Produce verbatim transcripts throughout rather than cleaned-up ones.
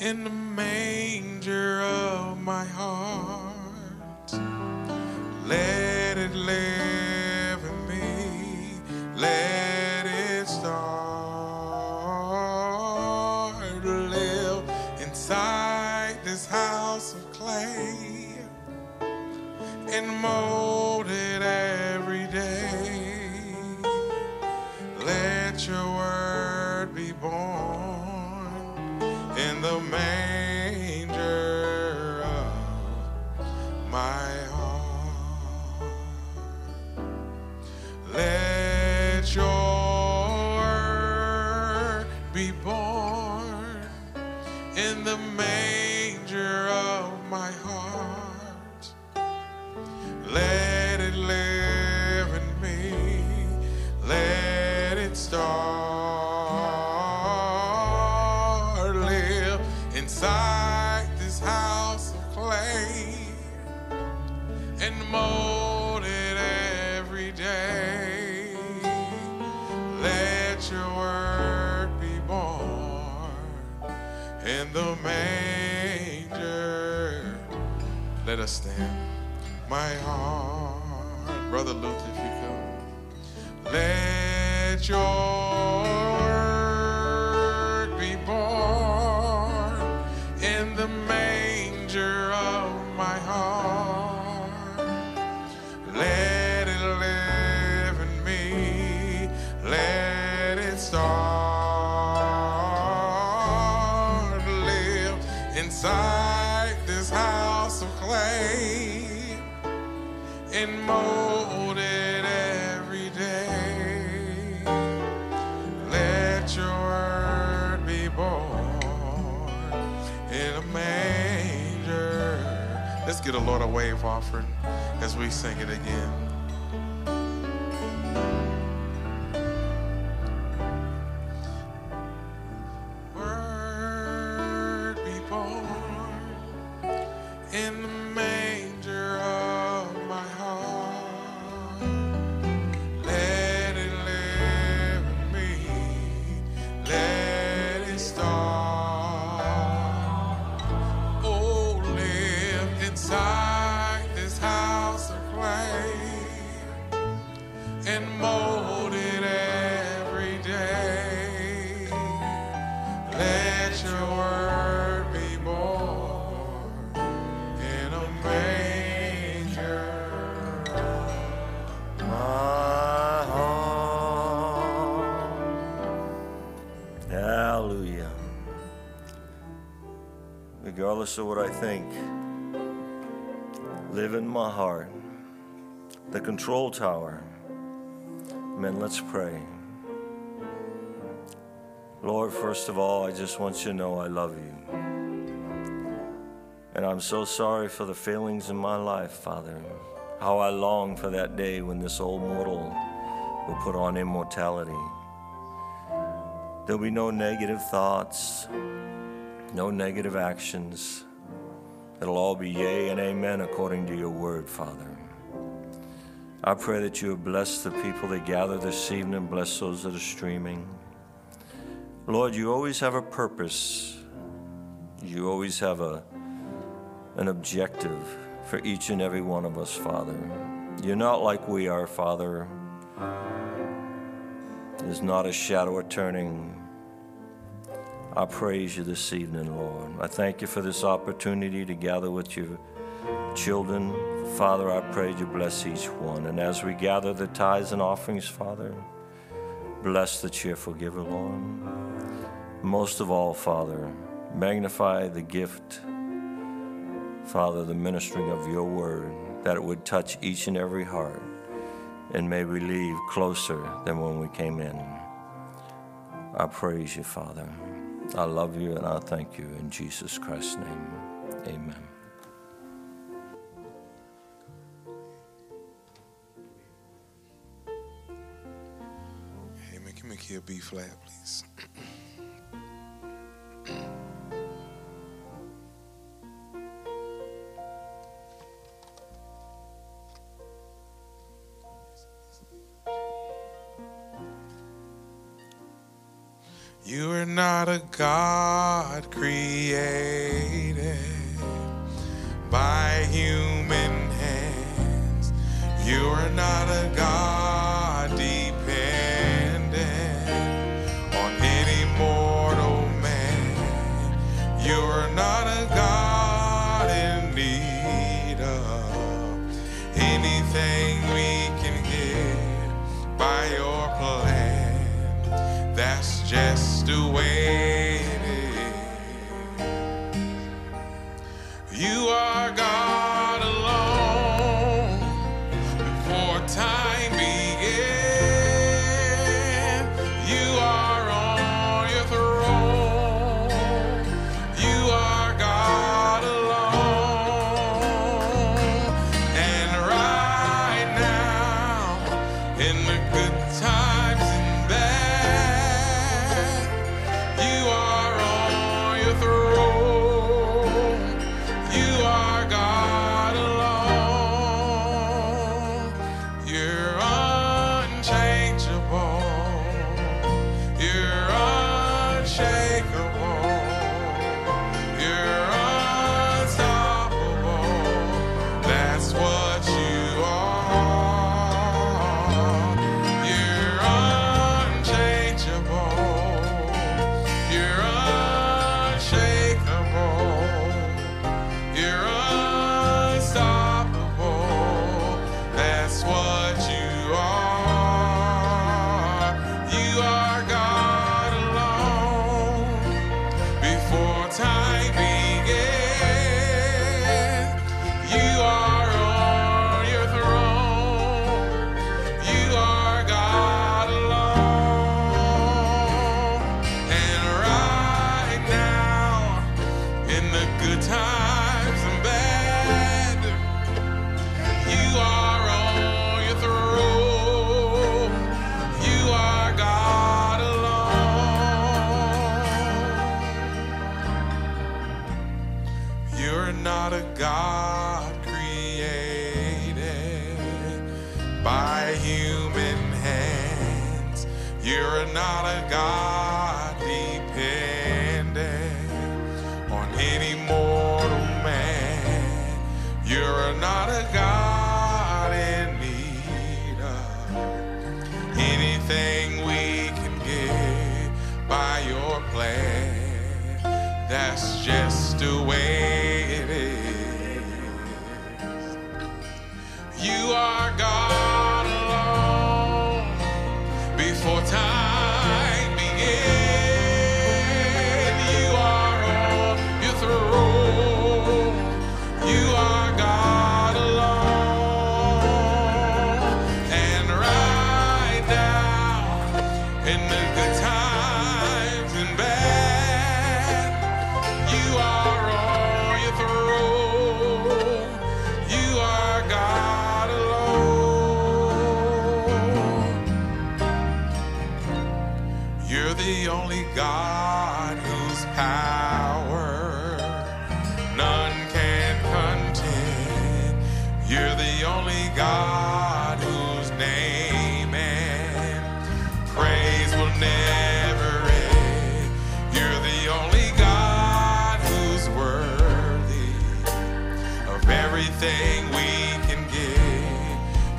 in the manger of my heart. Let it live in me. Let it start to live inside this house of clay and mold it every day. Let your word be born in the manger of my heart. Let your word be born in the manger of my heart. Let it live in me. Let it start inside this house of clay and mold it every day. Let your word be born in the manger. Let us stand. My heart, Brother Luther, if you come. Let your word be born in the manger of my heart. Let it live in me. Let it start to live inside this house of clay and mold it every day. Let your word be born in a manger. Let's get a Lord a wave offering as we sing it again. Word be born in the manger of my heart. Let it live in me. Let it start inside this house of clay and mold it every day. Let your word be born in a manger of my heart. Hallelujah. Regardless of what I think, live in my heart. The control tower. Amen. Let's pray. Lord, first of all, I just want you to know I love you. And I'm so sorry for the failings in my life, Father. How I long for that day when this old mortal will put on immortality. There'll be no negative thoughts, no negative actions. It'll all be yea and amen according to your word, Father. I pray that you would bless the people that gather this evening, bless those that are streaming. Lord, you always have a purpose. You always have a, an objective for each and every one of us, Father. You're not like we are, Father. There's not a shadow of turning. I praise you this evening, Lord. I thank you for this opportunity to gather with your children. Father, I pray you bless each one. And as we gather the tithes and offerings, Father, bless the cheerful giver, Lord. Most of all, Father, magnify the gift, Father, the ministering of your word, that it would touch each and every heart. And may we leave closer than when we came in. I praise you, Father. I love you and I thank you in Jesus Christ's name. Amen. Amen. Can we hear B flat, please? You are not a God created by human hands. You are not a God dependent on any mortal man. You are not a God in need of anything we can get by your plan. That's just the way it is. You are God alone before time began. You are on your throne. You are God alone. And right now, in the good times, that's just the way it is. You are God alone before time began. You are on your throne. You are God alone. And right now, in the good times, only God whose power none can contend. You're the only God whose name and praise will never end. You're the only God who's worthy of everything we can give.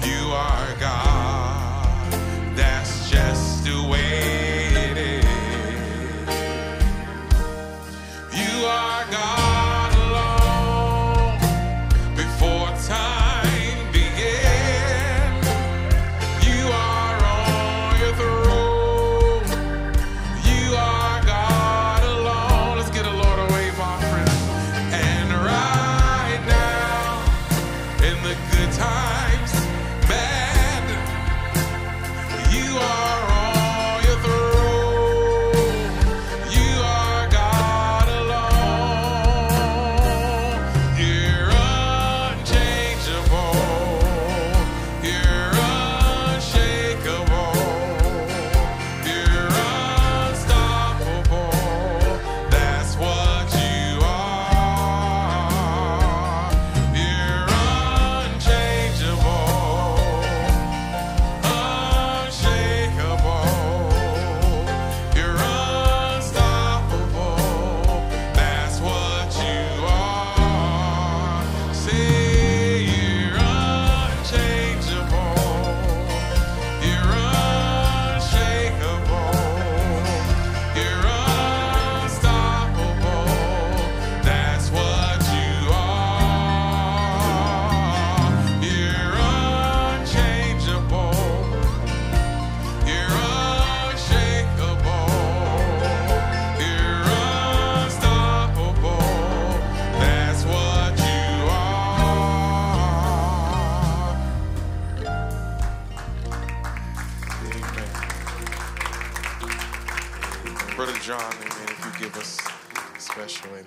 You are God. That's just the way.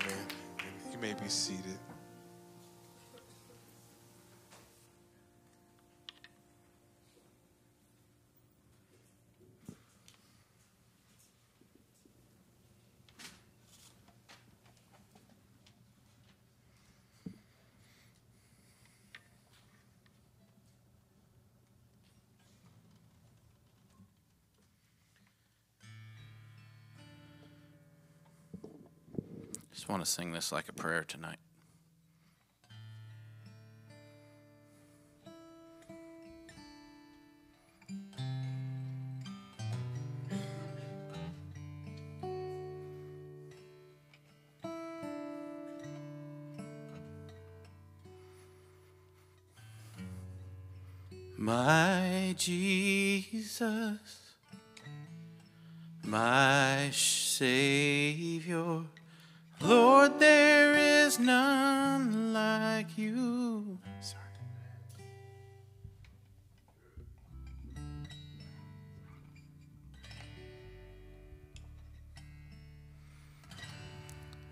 Amen. You may be seated. I just want to sing this like a prayer tonight. My Jesus, my Savior, Lord, there is none like you. Sorry.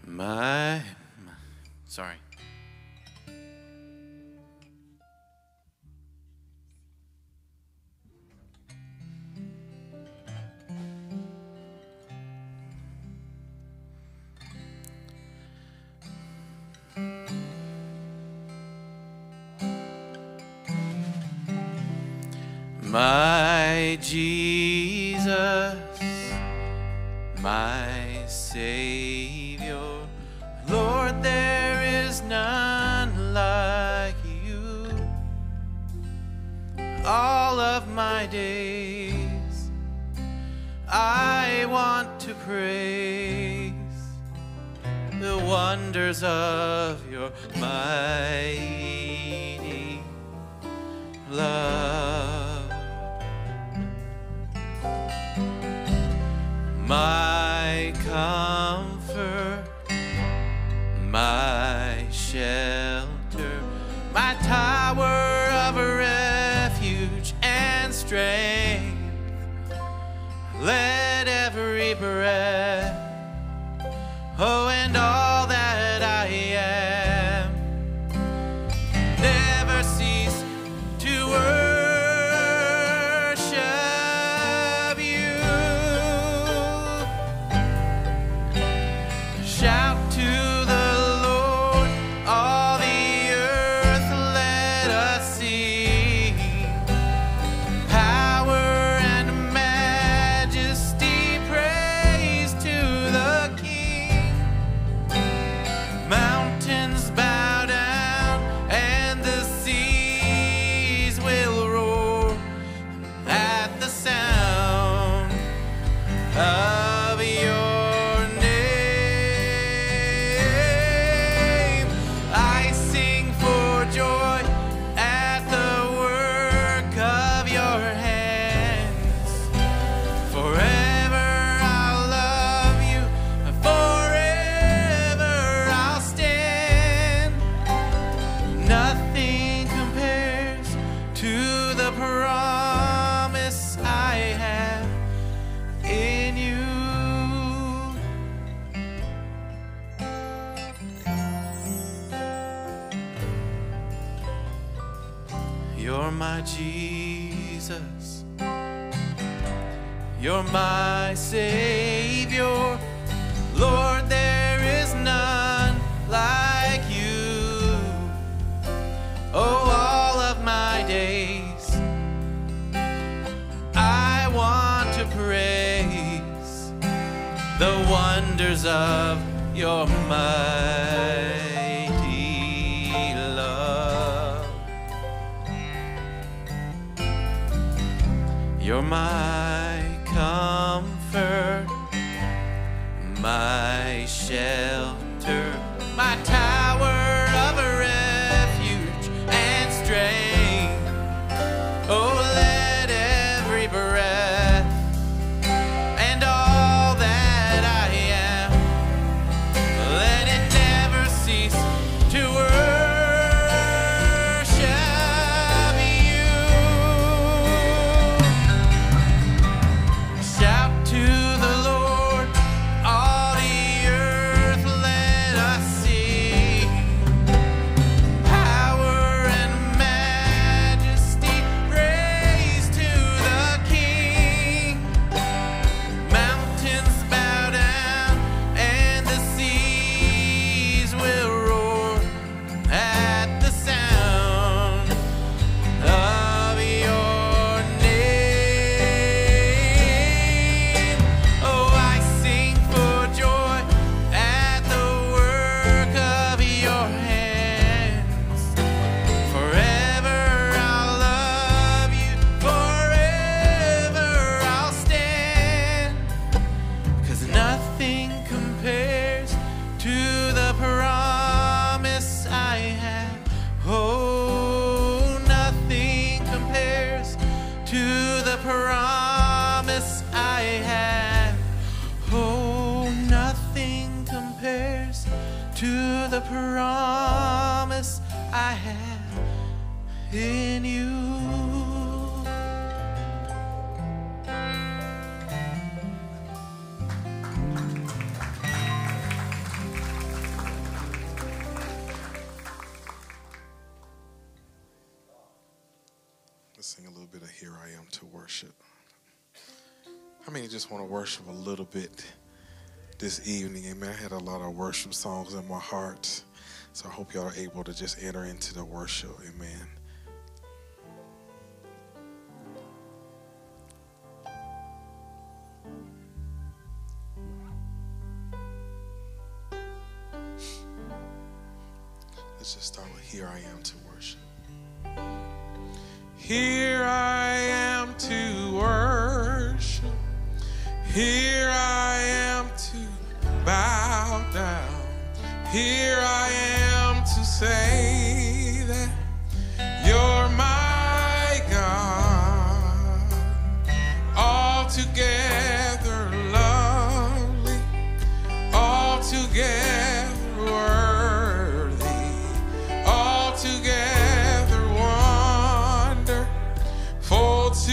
My, my, sorry. My Jesus, my Savior, Lord, there is none like you. All of my days, I want to praise the wonders of your mighty love. My comfort, my shelter, my tower of refuge and strength. Let every breath, oh, and all that I am, never cease to worship. You're my Savior, Lord, there is none like you. Oh, all of my days, I want to praise the wonders of your mighty love. You're my comfort, my shelter, my tower of refuge and strength. Oh, let every breath and all that I am, let it never cease to worship you. Shout to the Lord, all the earth, let us to the promise I have in you. Let's sing a little bit of Here I Am to Worship. How many just want to worship a little bit this evening? Amen. I had a lot of worship songs in my heart, so I hope y'all are able to just enter into the worship. Amen. Let's just start with Here I Am to Worship. Here I am to worship. Here I am to bow down. Here I am to say that you're my God. Altogether lovely, altogether worthy, altogether wonderful to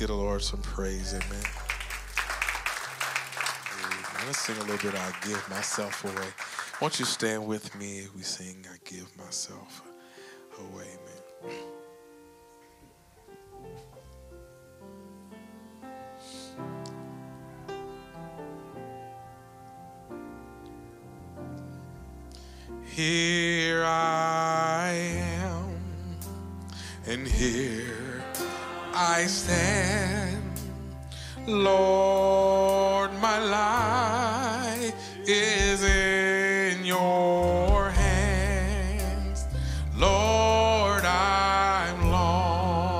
give the Lord some praise. Amen. Amen. Let's sing a little bit, I Give Myself Away. Won't you stand with me? We sing, I Give Myself Away. Amen. Here I am, and here I stand, Lord, my life is in your hands, Lord, I'm longing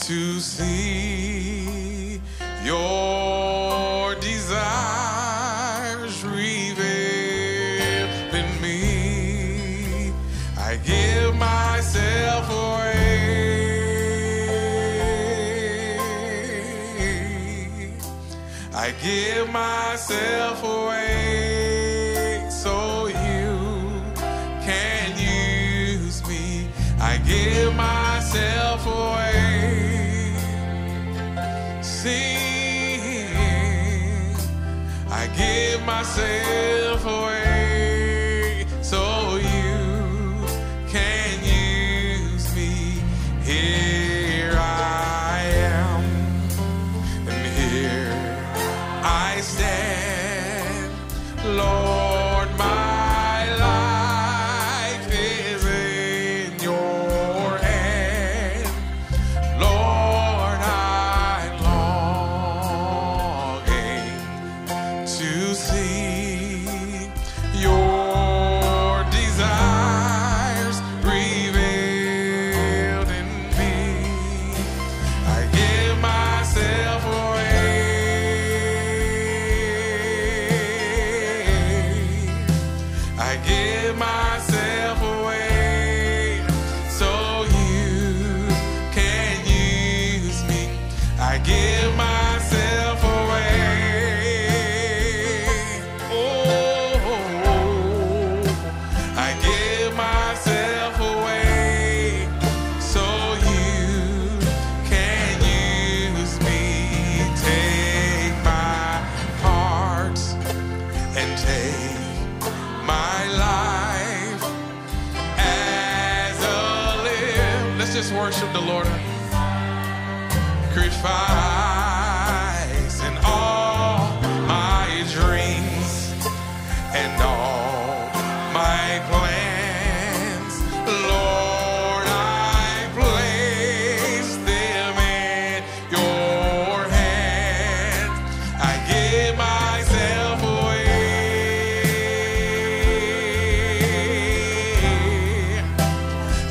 to see your desire. Give myself away so you can use me. I give myself away. Sing, I give myself away so you can use me. Here I am, and here I stand, Lord, my life is in your hand. Lord, I'm longing to see your desires revealed in me. I give myself away. I give myself away so you can use me. I give myself away. Oh, I give myself away so you can use me. Take my heart and take my life as a live. Let's just worship the Lord. Sacrifice in all my dreams and all my plans, Lord, I place them in your hands. I give myself away.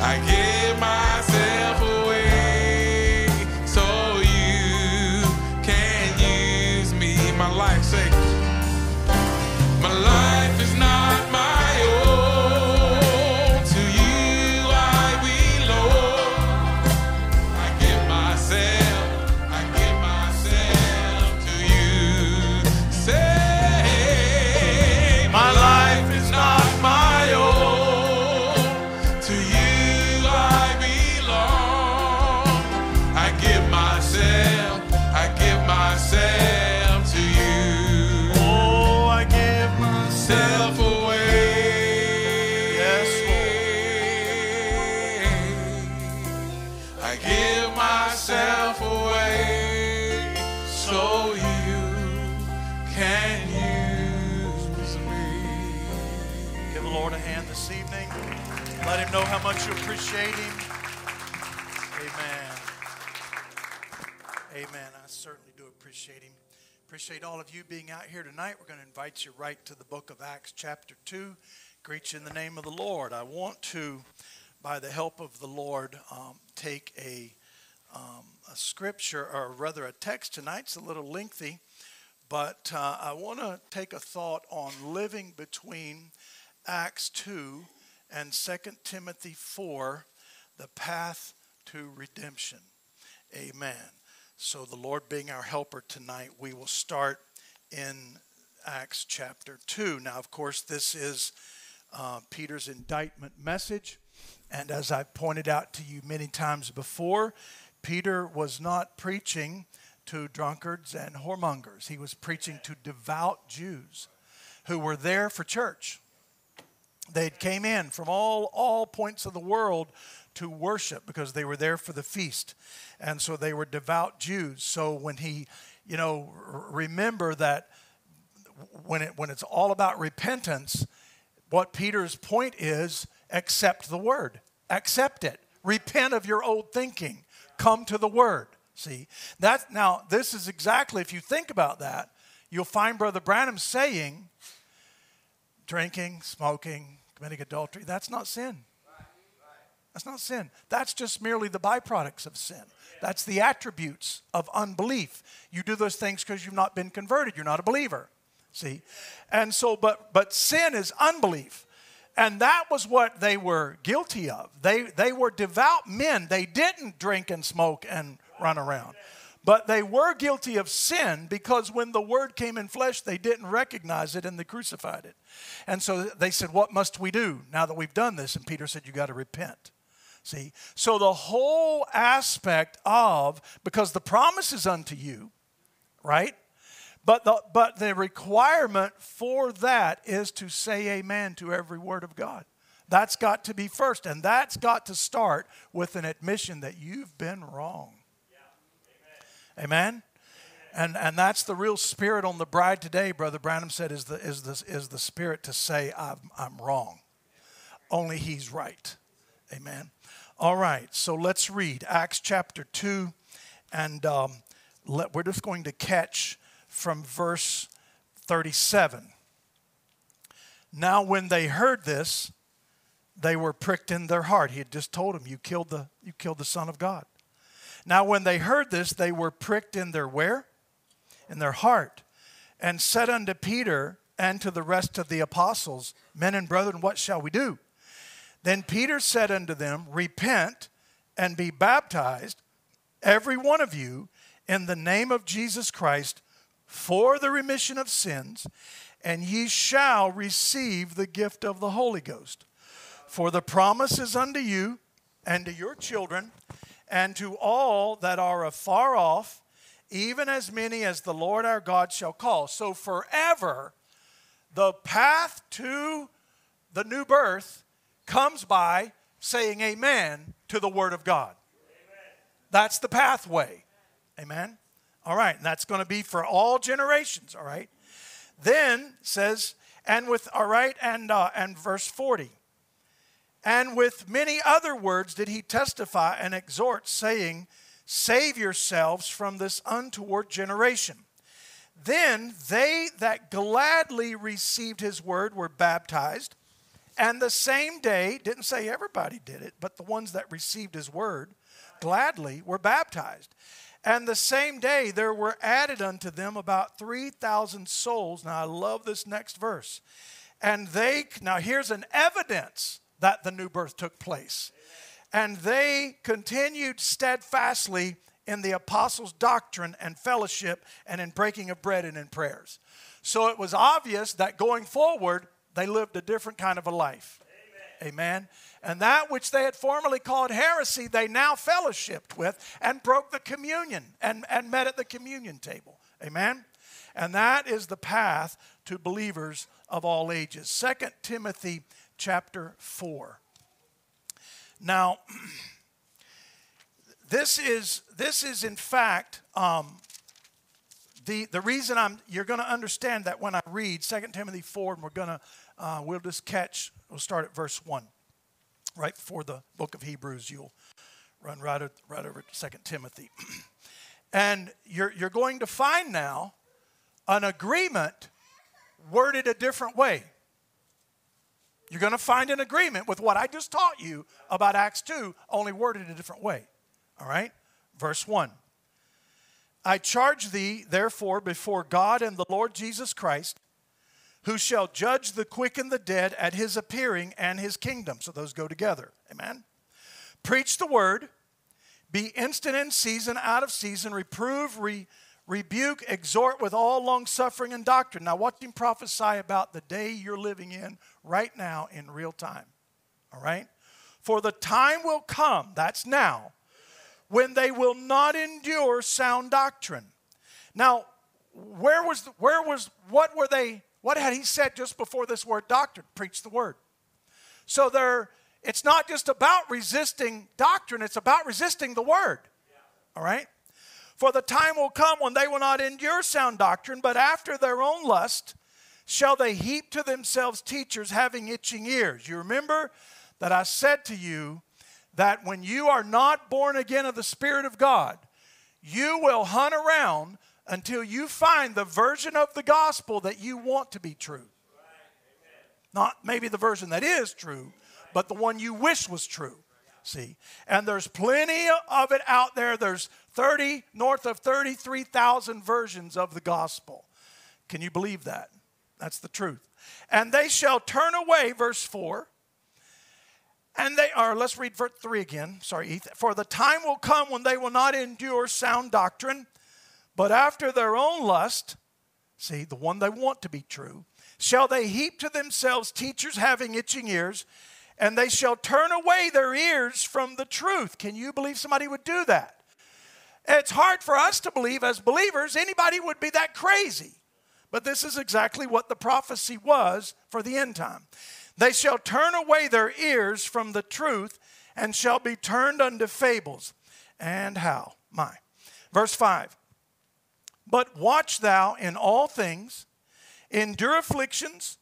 I give myself away so you can use me. My life, say, my life is not my own. To you I belong. I give myself, I give myself to you. Say, my life is not my own. To you I belong. I give myself, I give myself to you. Oh, I give myself away. Yes, Lord. I give myself away so you can use me. Give the Lord a hand this evening. Let him know how much you appreciate him. Amen. Amen. I certainly do appreciate him. Appreciate all of you being out here tonight. We're going to invite you right to the book of Acts chapter two. Greet you in the name of the Lord. I want to, by the help of the Lord, um, take a, um, a scripture, or rather a text tonight. It's a little lengthy, but uh, I want to take a thought on living between Acts two and Second Timothy four, the path to redemption. Amen. So the Lord being our helper tonight, we will start in Acts chapter two. Now, of course, this is uh, Peter's indictment message. And as I pointed out to you many times before, Peter was not preaching to drunkards and whoremongers. He was preaching to devout Jews who were there for church. They'd came in from all, all points of the world to worship because they were there for the feast. And so they were devout Jews. So when he, you know, remember that when it when it's all about repentance, what Peter's point is, accept the word. Accept it. Repent of your old thinking. Come to the word. See, that now this is exactly, if you think about that, you'll find Brother Branham saying, drinking, smoking, committing adultery, that's not sin. That's not sin. That's just merely the byproducts of sin. That's the attributes of unbelief. You do those things because you've not been converted. You're not a believer. See? And so, but but sin is unbelief. And that was what they were guilty of. They, they were devout men. They didn't drink and smoke and run around. But they were guilty of sin because when the word came in flesh, they didn't recognize it and they crucified it. And so they said, what must we do now that we've done this? And Peter said, you got to repent. See, so the whole aspect of, because the promise is unto you, right? But the, but the requirement for that is to say amen to every word of God. That's got to be first, and that's got to start with an admission that you've been wrong. Yeah. Amen? Amen? And and that's the real spirit on the bride today, Brother Branham said, is the, is the, is the spirit to say, I'm, I'm wrong. Only he's right. Amen? All right, so let's read Acts chapter two, and um, let, we're just going to catch from verse thirty-seven. Now when they heard this, they were pricked in their heart. He had just told them, you killed the, you killed the Son of God. Now when they heard this, they were pricked in their where? In their heart. And said unto Peter and to the rest of the apostles, men and brethren, what shall we do? Then Peter said unto them, repent and be baptized, every one of you, in the name of Jesus Christ, for the remission of sins, and ye shall receive the gift of the Holy Ghost. For the promise is unto you, and to your children, and to all that are afar off, even as many as the Lord our God shall call. So forever, the path to the new birth comes by saying amen to the word of God. Amen. That's the pathway. Amen. All right, and that's going to be for all generations, all right? Then says, and with, all right, and, uh, and verse forty. And with many other words did he testify and exhort, saying, save yourselves from this untoward generation. Then they that gladly received his word were baptized, and the same day, didn't say everybody did it, but the ones that received his word gladly were baptized. And the same day there were added unto them about three thousand souls. Now I love this next verse. And they, now here's an evidence that the new birth took place. And they continued steadfastly in the apostles' doctrine and fellowship and in breaking of bread and in prayers. So it was obvious that going forward, they lived a different kind of a life. Amen. And that which they had formerly called heresy, they now fellowshipped with and broke the communion and, and met at the communion table. Amen. And that is the path to believers of all ages. Second Timothy chapter four. Now, this is, this is in fact, um, the, the reason I'm, you're going to understand that when I read Second Timothy four, and we're going to, uh, we'll just catch, we'll start at verse one. Right before the book of Hebrews, you'll run right, right over to Second Timothy. And you're, you're going to find now an agreement worded a different way. You're going to find an agreement with what I just taught you about Acts two, only worded a different way. All right? Verse one. I charge thee, therefore, before God and the Lord Jesus Christ, who shall judge the quick and the dead at his appearing and his kingdom. So those go together. Amen. Preach the word. Be instant in season, out of season. Reprove, re, rebuke, exhort with all longsuffering and doctrine. Now watch him prophesy about the day you're living in right now in real time. All right? For the time will come, that's now, when they will not endure sound doctrine. Now, where was, the, where was, what were they, what had he said just before this word doctrine? Preach the word. So there, it's not just about resisting doctrine, it's about resisting the word. Yeah. All right? For the time will come when they will not endure sound doctrine, but after their own lust shall they heap to themselves teachers having itching ears. You remember that I said to you that when you are not born again of the Spirit of God, you will hunt around until you find the version of the gospel that you want to be true. Not maybe the version that is true, but the one you wish was true. See, and there's plenty of it out there. There's thirty, north of thirty-three thousand versions of the gospel. Can you believe that? That's the truth. And they shall turn away, verse four. And they are, let's read verse three again. Sorry, for the time will come when they will not endure sound doctrine, but after their own lust, see, the one they want to be true, shall they heap to themselves teachers having itching ears, and they shall turn away their ears from the truth. Can you believe somebody would do that? It's hard for us to believe as believers anybody would be that crazy. But this is exactly what the prophecy was for the end time. They shall turn away their ears from the truth and shall be turned unto fables. And how? My. Verse five. But watch thou in all things, endure afflictions,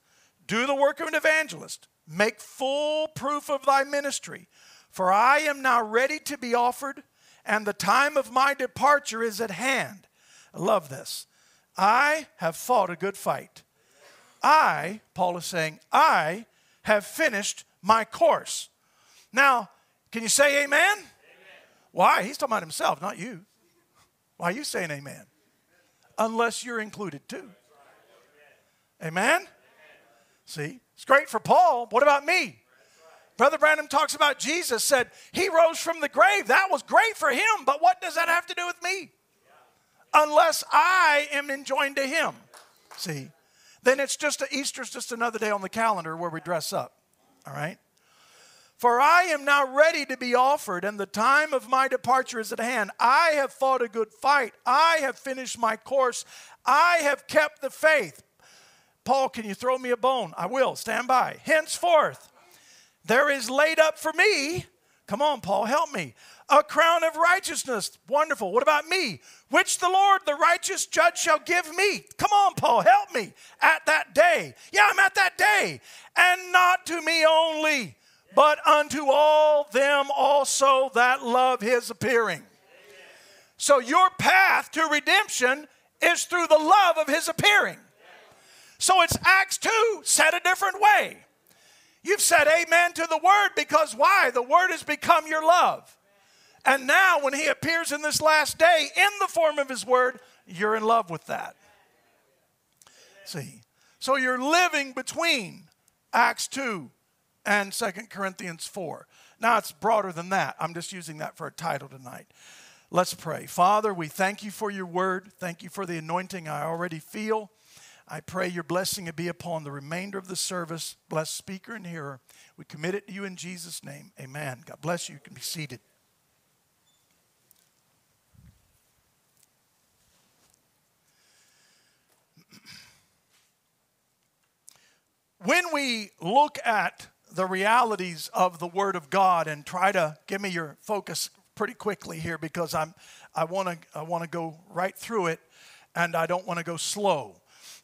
do the work of an evangelist, make full proof of thy ministry. For I am now ready to be offered, and the time of my departure is at hand. I love this. I have fought a good fight. I, Paul is saying, I have finished my course. Now, can you say amen? Amen. Why? He's talking about himself, not you. Why are you saying amen? Unless you're included too. Amen? Amen? See, it's great for Paul. What about me? Brother Branham talks about Jesus said, he rose from the grave. That was great for him, but what does that have to do with me? Unless I am enjoined to him. See, then it's just, a, Easter's just another day on the calendar where we dress up, all right? For I am now ready to be offered, and the time of my departure is at hand. I have fought a good fight. I have finished my course. I have kept the faith. Paul, can you throw me a bone? I will. Stand by. Henceforth, there is laid up for me, come on, Paul, help me, a crown of righteousness. Wonderful. What about me? Which the Lord, the righteous judge, shall give me. Come on, Paul, help me at that day. Yeah, I'm at that day. And not to me only, but unto all them also that love his appearing. Amen. So your path to redemption is through the love of his appearing. So it's Acts two said a different way. You've said amen to the word because why? The word has become your love. And now when he appears in this last day in the form of his word, you're in love with that. See, so you're living between Acts two and Second Corinthians four. Now it's broader than that. I'm just using that for a title tonight. Let's pray. Father, we thank you for your word. Thank you for the anointing I already feel. I pray your blessing would be upon the remainder of the service. Bless speaker and hearer. We commit it to you in Jesus' name. Amen. God bless you. You can be seated. When we look at the realities of the Word of God and try to give me your focus pretty quickly here because I'm, I want to I want to go right through it and I don't want to go slow.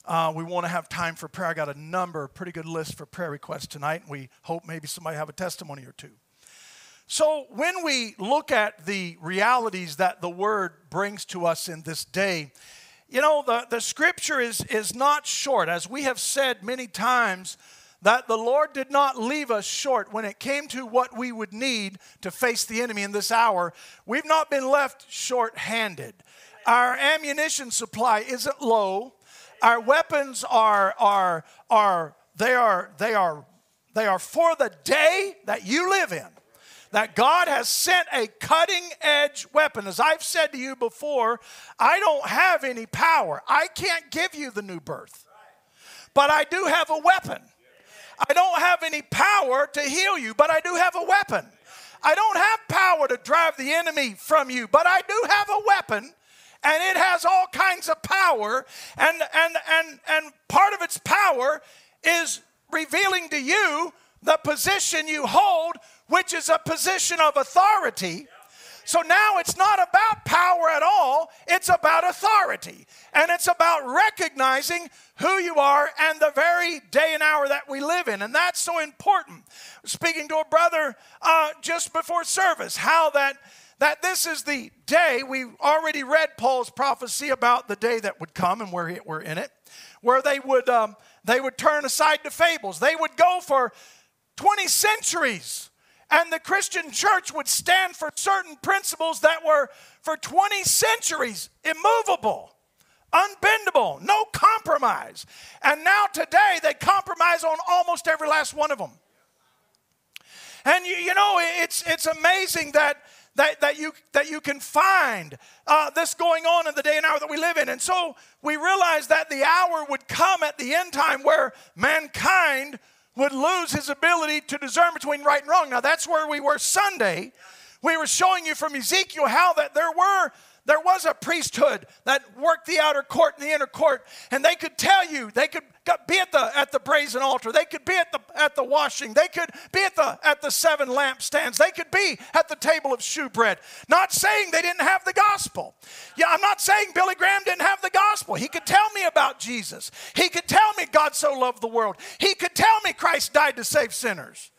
Uh, we want to have time for prayer. I got a number, a pretty good list for prayer requests tonight. And we hope maybe somebody have a testimony or two. So when we look at the realities that the Word brings to us in this day, you know, the, the Scripture is, is not short. As we have said many times, that the Lord did not leave us short when it came to what we would need to face the enemy in this hour. We've not been left short-handed. Our ammunition supply isn't low. Our weapons are are are they are they are they are for the day that you live in. That God has sent a cutting-edge weapon. As I've said to you before, I don't have any power. I can't give you the new birth. But I do have a weapon. I don't have any power to heal you, but I do have a weapon. I don't have power to drive the enemy from you, but I do have a weapon, and it has all kinds of power, and, and, and, and part of its power is revealing to you the position you hold, which is a position of authority. So now it's not about power at all. It's about authority. And it's about recognizing who you are and the very day and hour that we live in. And that's so important. Speaking to a brother uh, just before service, how that, that this is the day. We already read Paul's prophecy about the day that would come, and we're, we're in it, where they would, um, they would turn aside to fables. They would go for twenty centuries. And the Christian church would stand for certain principles that were for twenty centuries immovable, unbendable, no compromise. And now today they compromise on almost every last one of them. And you, you know, it's it's amazing that that that you that you can find uh, this going on in the day and hour that we live in. And so we realize that the hour would come at the end time where mankind would lose his ability to discern between right and wrong. Now, that's where we were Sunday. We were showing you from Ezekiel how that there were, there was a priesthood that worked the outer court and the inner court, and they could tell you, they could be at the at the brazen altar, they could be at the at the washing, they could be at the at the seven lampstands, they could be at the table of shewbread. Not saying they didn't have the gospel. Yeah, I'm not saying Billy Graham didn't have the gospel. He could tell me about Jesus. He could tell me God so loved the world. He could tell me Christ died to save sinners.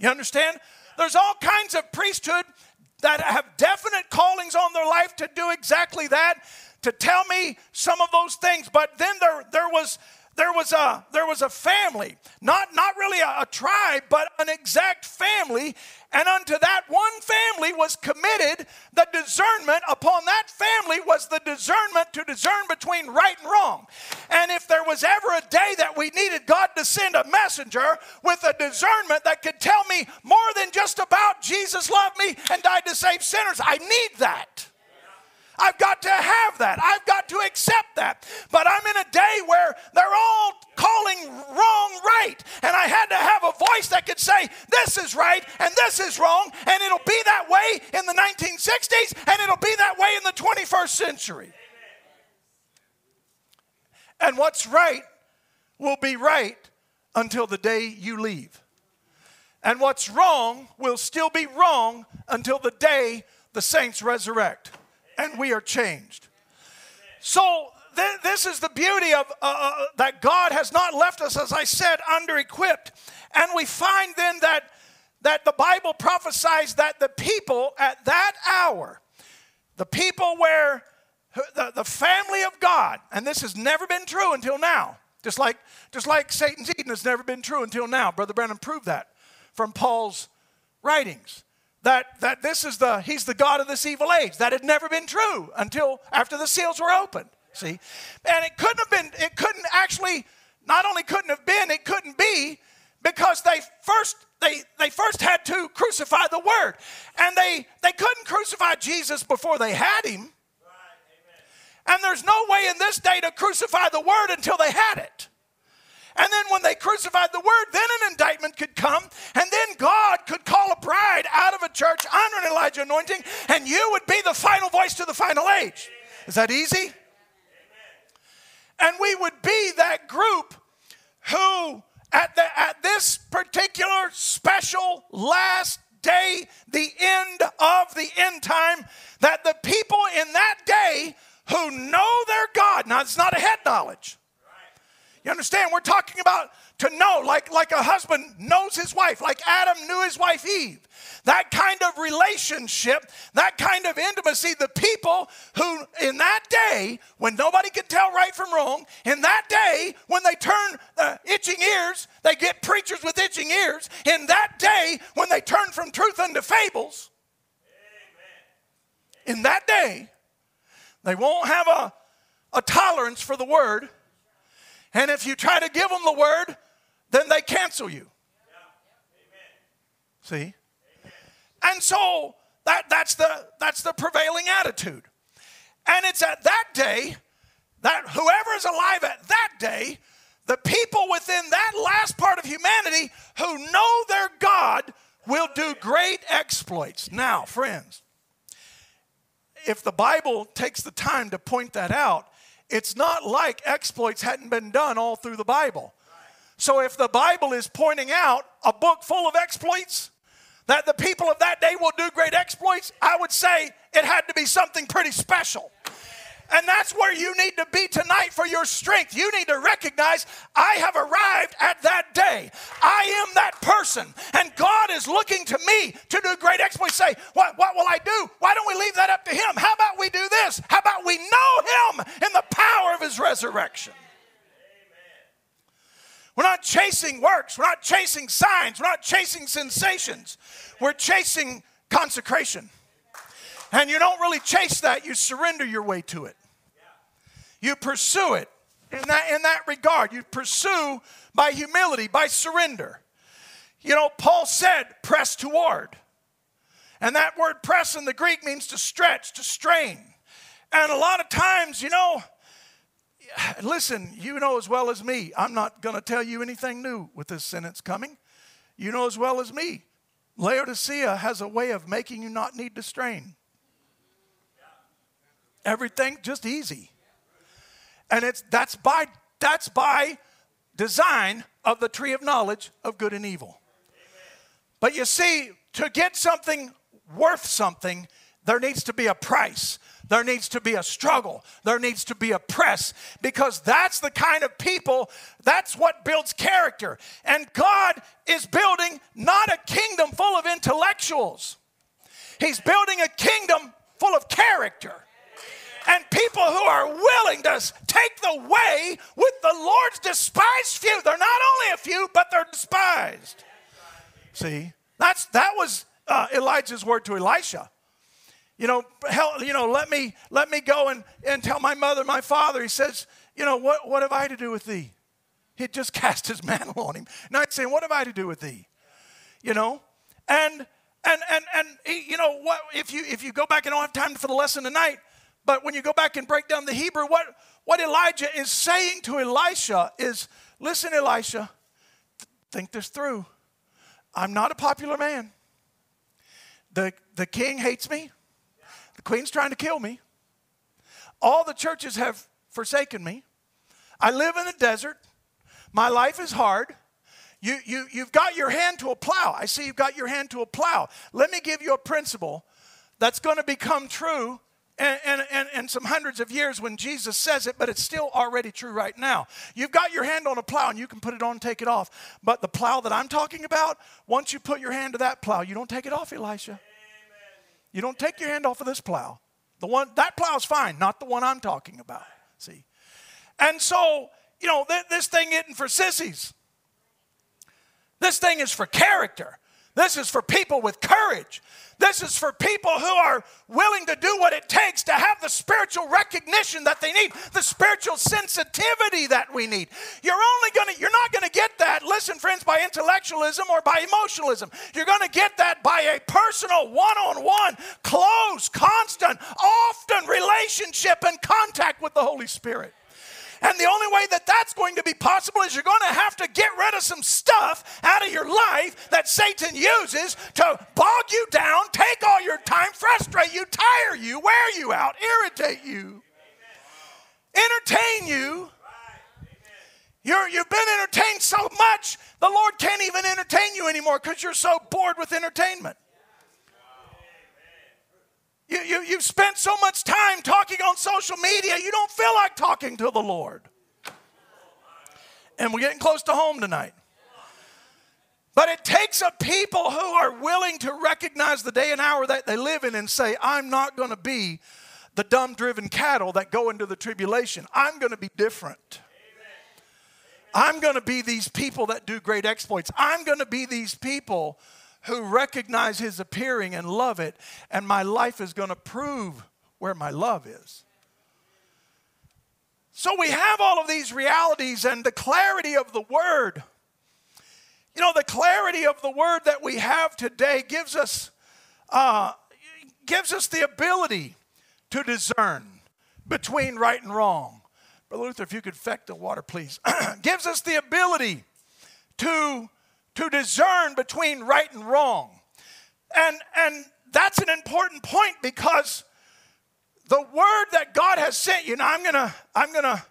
You understand? There's all kinds of priesthood that have definite callings on their life to do exactly that, to tell me some of those things. But then there there was there was a there was a family, not not really a, a tribe, but an exact family. And unto that one family was committed the discernment. Upon that family was the discernment to discern between right and wrong. And if there was ever a day that we needed God to send a messenger with a discernment that could tell me more than just about Jesus loved me and died to save sinners, I need that. I've got to have that. I've got to accept that. But I'm in a day where they're all calling wrong right. And I had to have a voice that could say, this is right and this is wrong. And it'll be that way in the nineteen sixties and it'll be that way in the twenty-first century. Amen. And what's right will be right until the day you leave. And what's wrong will still be wrong until the day the saints resurrect and we are changed. So th- this is the beauty of uh, uh, that God has not left us, as I said, under-equipped. And we find then that, that the Bible prophesies that the people at that hour, the people where the, the family of God, and this has never been true until now, just like, just like Satan's Eden has never been true until now. Brother Branham proved that from Paul's writings. That that this is the, he's the God of this evil age. That had never been true until after the seals were opened. See? And it couldn't have been, it couldn't actually, not only couldn't have been, it couldn't be, because they first, they they first had to crucify the word. And they, they couldn't crucify Jesus before they had him. And there's no way in this day to crucify the word until they had it. And then when they crucified the word, then an indictment could come. And then God could call a bride out of a church under an Elijah anointing. And you would be the final voice to the final age. Is that easy? Amen. And we would be that group who at, the, at this particular special last day, the end of the end time, that the people in that day who know their God. Now, it's not a head knowledge. You understand? We're talking about to know, like, like a husband knows his wife, like Adam knew his wife Eve. That kind of relationship, that kind of intimacy, the people who in that day, when nobody could tell right from wrong, in that day, when they turn uh, itching ears, they get preachers with itching ears. In that day, when they turn from truth unto fables, Amen. In that day, they won't have a, a tolerance for the word. And if you try to give them the word, then they cancel you. Yeah. Amen. See? Amen. And so that, that's the that's the prevailing attitude. And it's at that day that whoever is alive at that day, the people within that last part of humanity who know their God will do great exploits. Now, friends, if the Bible takes the time to point that out, it's not like exploits hadn't been done all through the Bible. So if the Bible is pointing out a book full of exploits, that the people of that day will do great exploits, I would say it had to be something pretty special. And that's where you need to be tonight for your strength. You need to recognize, I have arrived at that day. I am that person. And God is looking to me to do great exploits. Say, what, what will I do? Why don't we leave that up to him? How about we do this? How about we know him in the power of his resurrection? We're not chasing works. We're not chasing signs. We're not chasing sensations. We're chasing consecration. And you don't really chase that. You surrender your way to it. You pursue it in that, in that regard. You pursue by humility, by surrender. You know, Paul said, press toward. And that word press in the Greek means to stretch, to strain. And a lot of times, you know, listen, you know as well as me, I'm not going to tell you anything new with this sentence coming. You know as well as me, Laodicea has a way of making you not need to strain. Everything just easy. And it's that's by that's by design of the tree of knowledge of good and evil. But you see, to get something worth something, there needs to be a price. There needs to be a struggle. There needs to be a press, because that's the kind of people, that's what builds character. And God is building not a kingdom full of intellectuals. He's building a kingdom full of character. And people who are willing to take the way with the Lord's despised few. They're not only a few, but they're despised. See, that's that was uh, Elijah's word to Elisha. You know, help, you know, let me let me go and, and tell my mother, my father. He says, you know, what, what have I to do with thee? He had just cast his mantle on him. Now he's saying, what have I to do with thee? You know, and and and and he, you know, what if you if you go back, and I don't have time for the lesson tonight. But when you go back and break down the Hebrew, what, what Elijah is saying to Elisha is, listen, Elisha, th- think this through. I'm not a popular man. The, the king hates me. The queen's trying to kill me. All the churches have forsaken me. I live in the desert. My life is hard. You, you, you've got your hand to a plow. I see you've got your hand to a plow. Let me give you a principle that's going to become true And, and, and, and some hundreds of years when Jesus says it, but it's still already true right now. You've got your hand on a plow, and you can put it on and take it off. But the plow that I'm talking about, once you put your hand to that plow, you don't take it off, Elisha. Amen. You don't take your hand off of this plow. The one, that plow's fine, not the one I'm talking about. See? And so, you know, th- this thing isn't for sissies. This thing is for character. This is for people with courage. This is for people who are willing to do what it takes to have the spiritual recognition that they need, the spiritual sensitivity that we need. You're only going to, you're not going to get that, listen, friends, by intellectualism or by emotionalism. You're going to get that by a personal, one-on-one, close, constant, often relationship and contact with the Holy Spirit. And the only way that that's going to be possible is you're going to have to get rid of some stuff out of your life that Satan uses to bog you down, take all your time, frustrate you, tire you, wear you out, irritate you, entertain you. You're, you've been entertained so much, the Lord can't even entertain you anymore because you're so bored with entertainment. You, you, you've spent so much time talking on social media, you don't feel like talking to the Lord. And we're getting close to home tonight. But it takes a people who are willing to recognize the day and hour that they live in and say, I'm not going to be the dumb-driven cattle that go into the tribulation. I'm going to be different. I'm going to be these people that do great exploits. I'm going to be these people who recognize his appearing and love it, and my life is going to prove where my love is. So we have all of these realities and the clarity of the word. You know, the clarity of the word that we have today gives us, uh, gives us the ability to discern between right and wrong. Brother Luther, if you could feck the water, please. Gives us the ability to to discern between right and wrong. And, and that's an important point, because the word that God has sent you, now I'm gonna, I'm gonna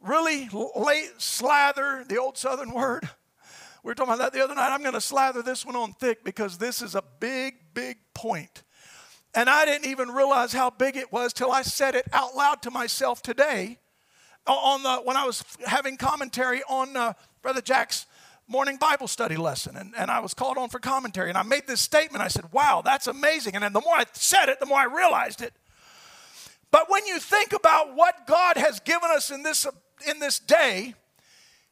really lay, slather the old Southern word. We were talking about that the other night. I'm gonna slather this one on thick, because this is a big, big point. And I didn't even realize how big it was till I said it out loud to myself today on the, when I was having commentary on uh, Brother Jack's morning Bible study lesson, and, and I was called on for commentary, and I made this statement. I said, wow, that's amazing. And then the more I said it, the more I realized it. But when you think about what God has given us in this, in this day,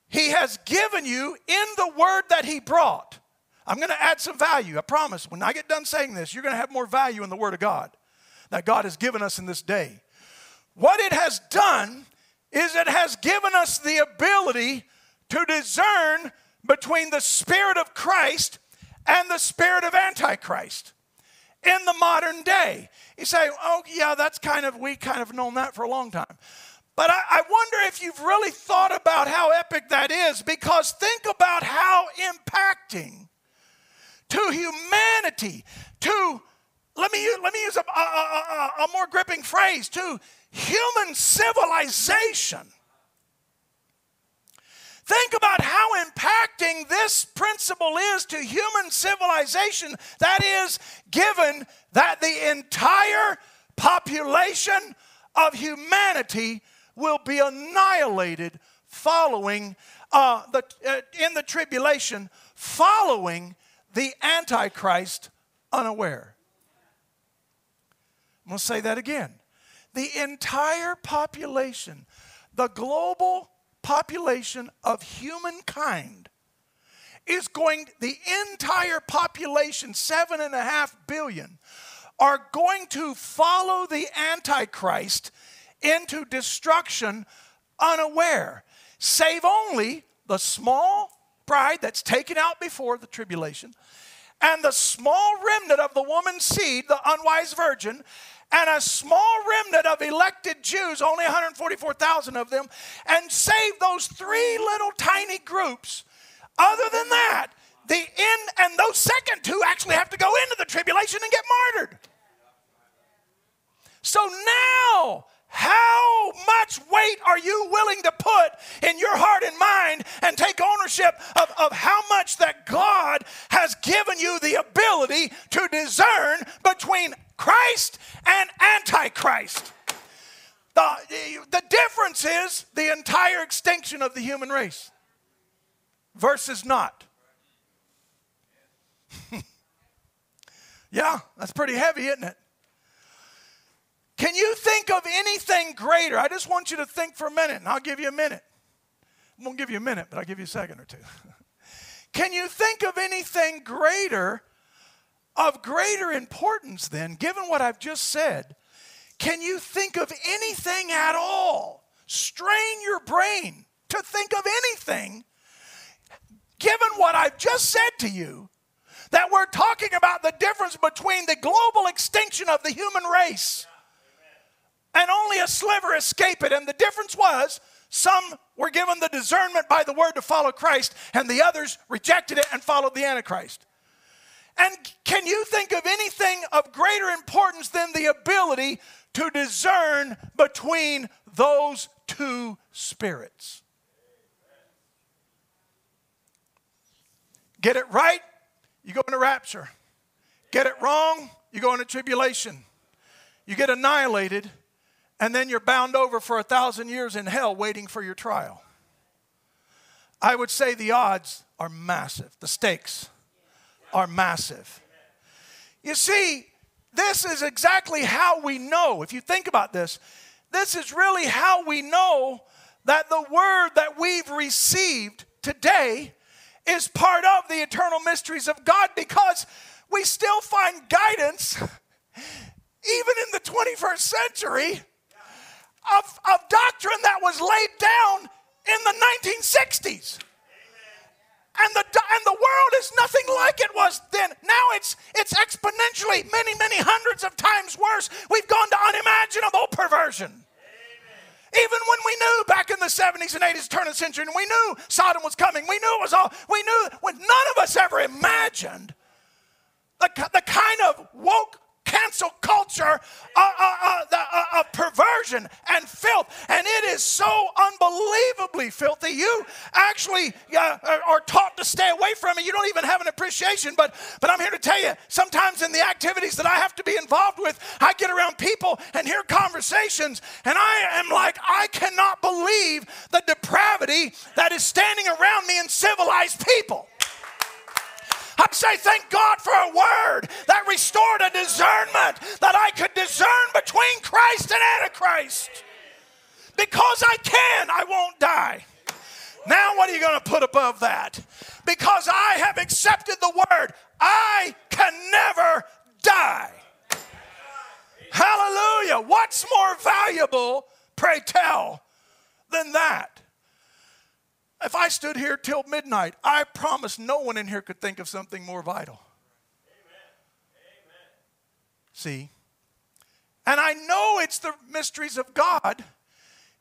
he has given you in the word that he brought. I'm going to add some value. I promise. When I get done saying this, you're going to have more value in the word of God that God has given us in this day. What it has done is it has given us the ability to discern between the spirit of Christ and the spirit of Antichrist in the modern day. You say, oh, yeah, that's kind of, we kind of known that for a long time. But I, I wonder if you've really thought about how epic that is, because think about how impacting to humanity, to, let me use, let me use a, a, a, a more gripping phrase, to human civilization. Think about how impacting this principle is to human civilization, that is, given that the entire population of humanity will be annihilated following, uh, the, uh, in the tribulation, following the Antichrist unaware. I'm going to say that again. The entire population, the global population of humankind is going, the entire population, seven and a half billion, are going to follow the Antichrist into destruction unaware, save only the small bride that's taken out before the tribulation, and the small remnant of the woman's seed, the unwise virgin, and a small remnant of elected Jews, only one hundred forty-four thousand of them, and save those three little tiny groups. Other than that, the end, and those second two actually have to go into the tribulation and get martyred. So now, how much weight are you willing to put in your heart and mind and take ownership of, of how much that God has given you the ability to discern between Christ and Antichrist? The, the difference is the entire extinction of the human race versus not. Yeah, that's pretty heavy, isn't it? Can you think of anything greater? I just want you to think for a minute, and I'll give you a minute. I won't give you a minute, but I'll give you a second or two. Can you think of anything greater, of greater importance then, given what I've just said? Can you think of anything at all? Strain your brain to think of anything, given what I've just said to you, that we're talking about the difference between the global extinction of the human race. And only a sliver escape it. And the difference was, some were given the discernment by the word to follow Christ, and the others rejected it and followed the Antichrist. And can you think of anything of greater importance than the ability to discern between those two spirits? Get it right, you go into rapture. Get it wrong, you go into tribulation. You get annihilated, and then you're bound over for a thousand years in hell waiting for your trial. I would say the odds are massive. The stakes are massive. You see, this is exactly how we know. If you think about this, this is really how we know that the word that we've received today is part of the eternal mysteries of God, because we still find guidance, even in the twenty-first century, Of, of doctrine that was laid down in the nineteen sixties. Amen. And the, and the world is nothing like it was then. Now it's, it's exponentially many, many hundreds of times worse. We've gone to unimaginable perversion. Amen. Even when we knew back in the seventies and eighties, turn of the century, and we knew Sodom was coming, we knew it was all, we knew, when none of us ever imagined the, the kind of woke cancel culture uh, uh, uh, the, uh, of perversion and filth. And it is so unbelievably filthy. You actually uh, are taught to stay away from it. You don't even have an appreciation. But, but I'm here to tell you, sometimes in the activities that I have to be involved with, I get around people and hear conversations. And I am like, I cannot believe the depravity that is standing around me in civilized people. I say thank God for a word that restored a discernment that I could discern between Christ and Antichrist. Because I can, I won't die. Now what are you going to put above that? Because I have accepted the word, I can never die. Hallelujah. What's more valuable, pray tell, than that? If I stood here till midnight, I promise no one in here could think of something more vital. Amen. Amen. See? And I know it's the mysteries of God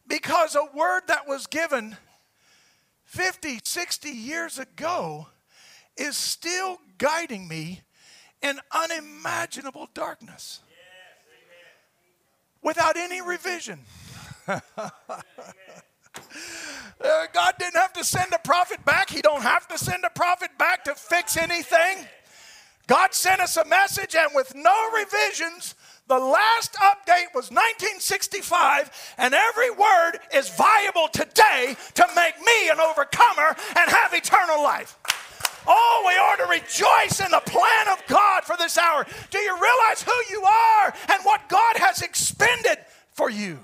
because a word that was given fifty, sixty years ago is still guiding me in unimaginable darkness. Yes, amen. Without any revision. Uh, God didn't have to send a prophet back. He don't have to send a prophet back to fix anything. God sent us a message, and with no revisions, the last update was nineteen sixty-five, and every word is viable today to make me an overcomer and have eternal life. Oh, we ought to rejoice in the plan of God for this hour. Do you realize who you are and what God has expended for you?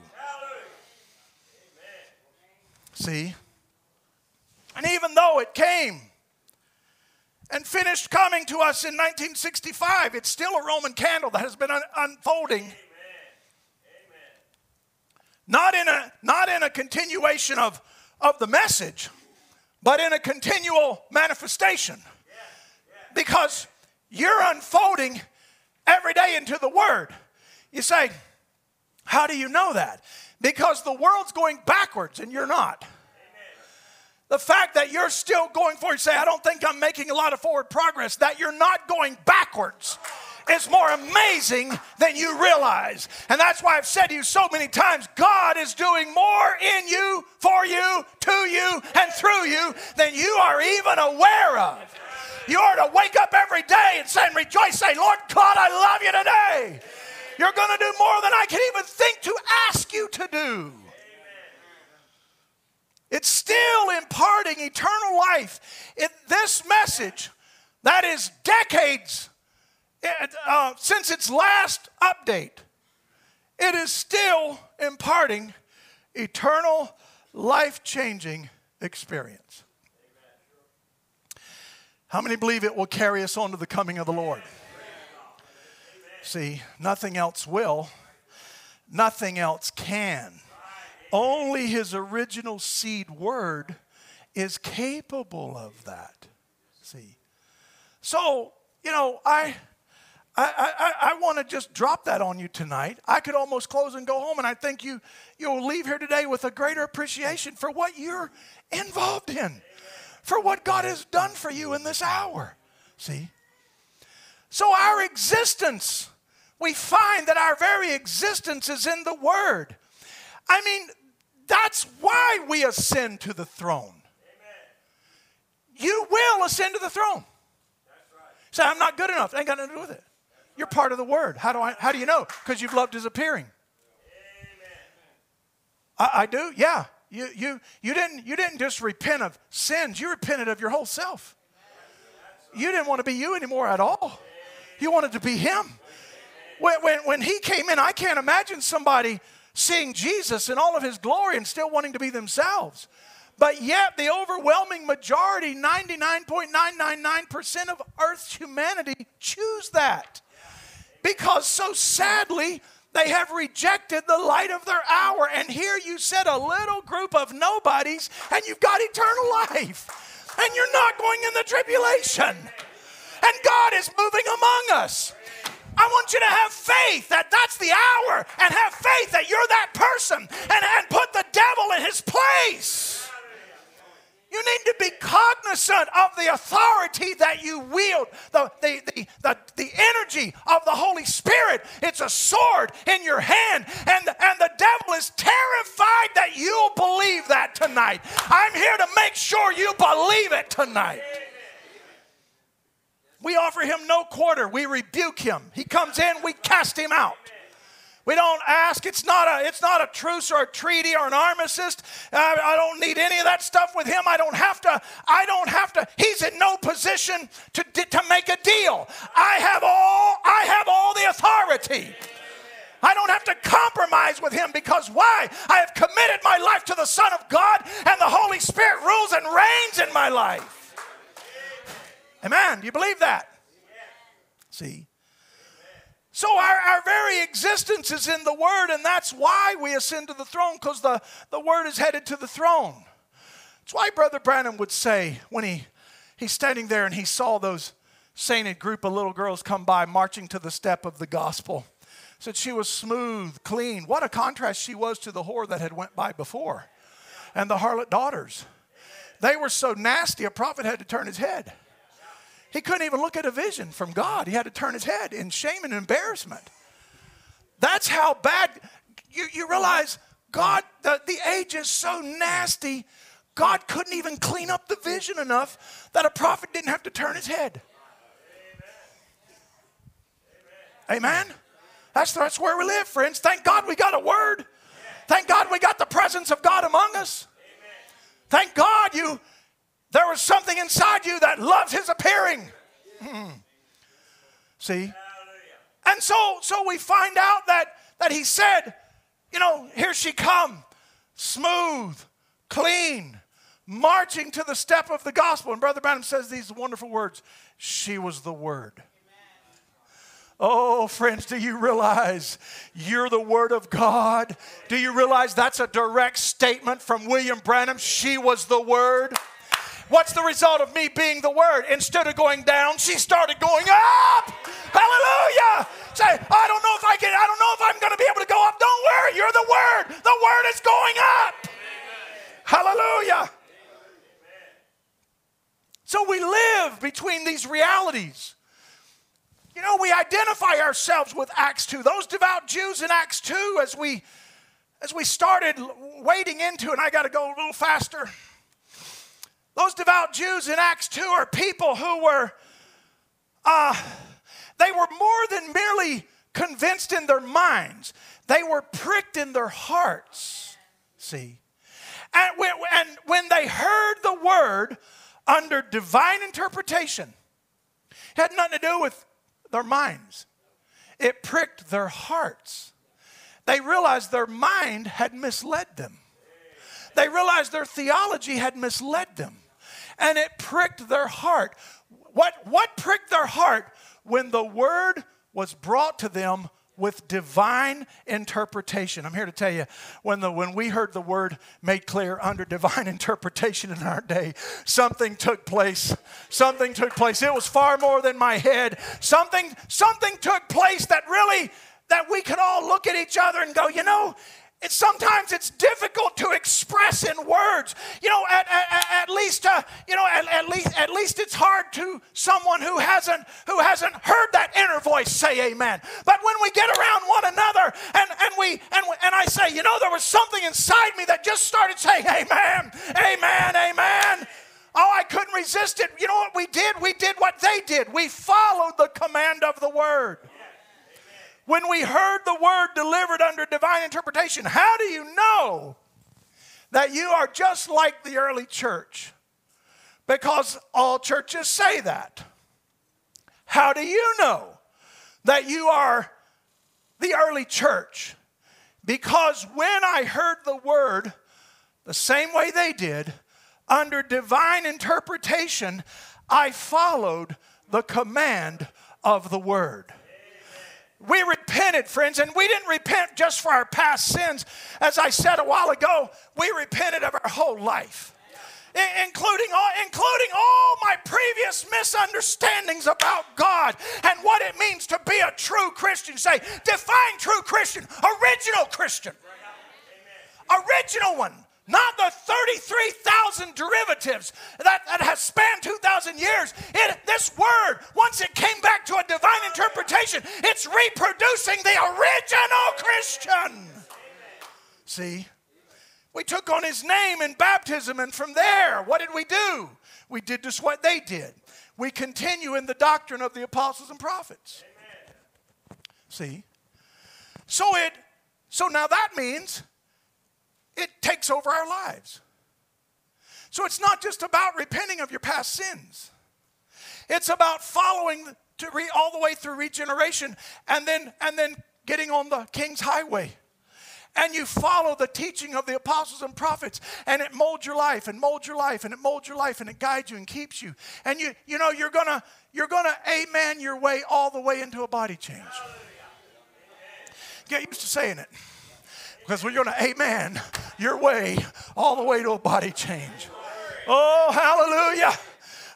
See? And even though it came and finished coming to us in nineteen sixty-five, it's still a Roman candle that has been un- unfolding. Amen. Amen. Not in a, not in a continuation of, of the message, but in a continual manifestation. Yeah. Yeah. Because you're unfolding every day into the Word. You say, how do you know that? Because the world's going backwards and you're not. Amen. The fact that you're still going forward, you say, I don't think I'm making a lot of forward progress, that you're not going backwards is more amazing than you realize. And that's why I've said to you so many times, God is doing more in you, for you, to you, and through you than you are even aware of. You are to wake up every day and say, and rejoice, say, Lord God, I love you today. You're going to do more than I can even think to ask you to do. Amen. It's still imparting eternal life. It, this message that is decades uh, since its last update, it is still imparting eternal life-changing experience. Amen. How many believe it will carry us on to the coming of the Lord? See, nothing else will, nothing else can. Only his original seed word is capable of that. See, so, you know, I I, I, I want to just drop that on you tonight. I could almost close and go home, and I think you, you'll leave here today with a greater appreciation for what you're involved in, for what God has done for you in this hour. See? So our existence, we find that our very existence is in the Word. I mean, that's why we ascend to the throne. Amen. You will ascend to the throne. That's right. Say, I'm not good enough. It ain't got nothing to do with it. That's You're right. part of the Word. How do I? How do you know? Because you've loved His appearing. Amen. I, I do. Yeah. You you you didn't you didn't just repent of sins. You repented of your whole self. Right. You didn't want to be you anymore at all. You wanted to be him. When, when, when he came in, I can't imagine somebody seeing Jesus in all of his glory and still wanting to be themselves. But yet the overwhelming majority, ninety-nine point nine nine nine percent of Earth's humanity, choose that. Because so sadly, they have rejected the light of their hour. And here you sit, a little group of nobodies, and you've got eternal life. And you're not going in the tribulation. And God is moving among us. I want you to have faith that that's the hour, and have faith that you're that person, and, and put the devil in his place. You need to be cognizant of the authority that you wield, the, the, the, the, the energy of the Holy Spirit. It's a sword in your hand, and, and the devil is terrified that you'll believe that tonight. I'm here to make sure you believe it tonight. We offer him no quarter. We rebuke him. He comes in, we cast him out. We don't ask. It's not a, it's not a truce or a treaty or an armistice. I, I don't need any of that stuff with him. I don't have to. I don't have to. He's in no position to, to make a deal. I have all, I have all the authority. I don't have to compromise with him, because why? I have committed my life to the Son of God, and the Holy Spirit rules and reigns in my life. Amen. Do you believe that? Amen. See? So our, our very existence is in the Word, and that's why we ascend to the throne, because the, the Word is headed to the throne. That's why Brother Branham would say, when he, he's standing there and he saw those sainted group of little girls come by marching to the step of the gospel, said she was smooth, clean. What a contrast she was to the whore that had went by before, and the harlot daughters. They were so nasty, a prophet had to turn his head. He couldn't even look at a vision from God. He had to turn his head in shame and embarrassment. That's how bad. You, you realize God, the, the age is so nasty, God couldn't even clean up the vision enough that a prophet didn't have to turn his head. Amen? That's, that's where we live, friends. Thank God we got a word. Thank God we got the presence of God among us. Thank God you... There was something inside you that loves his appearing. Mm-hmm. See? And so, so we find out that, that he said, you know, here she come, smooth, clean, marching to the step of the gospel. And Brother Branham says these wonderful words, she was the Word. Oh, friends, do you realize you're the Word of God? Do you realize that's a direct statement from William Branham? She was the Word. What's the result of me being the Word? Instead of going down, she started going up. Hallelujah. Say, I don't know if I can, I don't know if I'm going to be able to go up. Don't worry, you're the Word. The Word is going up. Amen. Hallelujah. Amen. So we live between these realities. You know, we identify ourselves with Acts two. Those devout Jews in Acts two, as we, as we started wading into, and I got to go a little faster. Those devout Jews in Acts two are people who were, uh, they were more than merely convinced in their minds. They were pricked in their hearts, see. And when, and when they heard the word under divine interpretation, it had nothing to do with their minds. It pricked their hearts. They realized their mind had misled them. They realized their theology had misled them. And it pricked their heart. What, what pricked their heart? When the word was brought to them with divine interpretation. I'm here to tell you, when, the, when we heard the word made clear under divine interpretation in our day, something took place. Something took place. It was far more than my head. Something, something took place that really, that we could all look at each other and go, you know, It's, sometimes it's difficult to express in words. You know, at, at, at least, uh, you know, at, at least, at least it's hard to someone who hasn't, who hasn't heard that inner voice say amen. But when we get around one another and, and we, and, and I say, you know, there was something inside me that just started saying amen, amen, amen. Oh, I couldn't resist it. You know what we did? We did what they did. We followed the command of the word. When we heard the word delivered under divine interpretation, how do you know that you are just like the early church? Because all churches say that. How do you know that you are the early church? Because when I heard the word the same way they did, under divine interpretation, I followed the command of the word. We repented, friends, and we didn't repent just for our past sins. As I said a while ago, we repented of our whole life, I- including all, including all my previous mis- misunderstandings about God and what it means to be a true Christian. Say, define true Christian, original Christian. Amen. Original one. Not the thirty-three thousand derivatives that, that has spanned two thousand years. It, this word, once it came back to a divine interpretation, it's reproducing the original Christian. Amen. See, we took on his name in baptism, and from there, what did we do? We did just what they did. We continue in the doctrine of the apostles and prophets. Amen. See, so it, so now that means it takes over our lives. So it's not just about repenting of your past sins. It's about following to re, all the way through regeneration and then, and then getting on the King's highway. And you follow the teaching of the apostles and prophets, and it molds your life and molds your life and it molds your life and it guides you and keeps you. And you, you know, you're gonna, you're gonna amen your way all the way into a body change. Get used to saying it. Because we're going to amen your way all the way to a body change. Oh, hallelujah.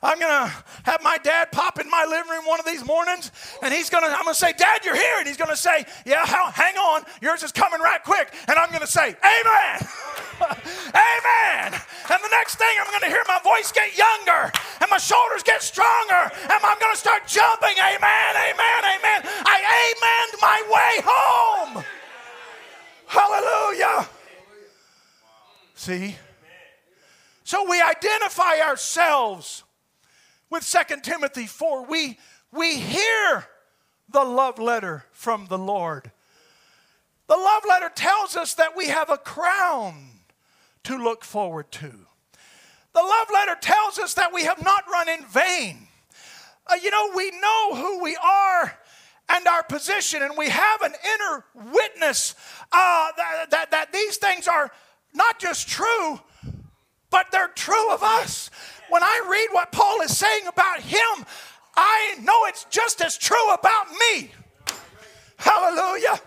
I'm going to have my dad pop in my living room one of these mornings, and he's going to, I'm going to say, Dad, you're here. And he's going to say, yeah, hang on. Yours is coming right quick. And I'm going to say, amen. Amen. And the next thing, I'm going to hear my voice get younger, and my shoulders get stronger, and I'm going to start jumping. Amen, amen, amen. I amened my way home. Hallelujah. See? So we identify ourselves with Second Timothy four. We, we hear the love letter from the Lord. The love letter tells us that we have a crown to look forward to. The love letter tells us that we have not run in vain. Uh, you know, we know who we are and our position, and we have an inner witness uh, that, that, that these things are not just true, but they're true of us. When I read what Paul is saying about him, I know it's just as true about me. Hallelujah.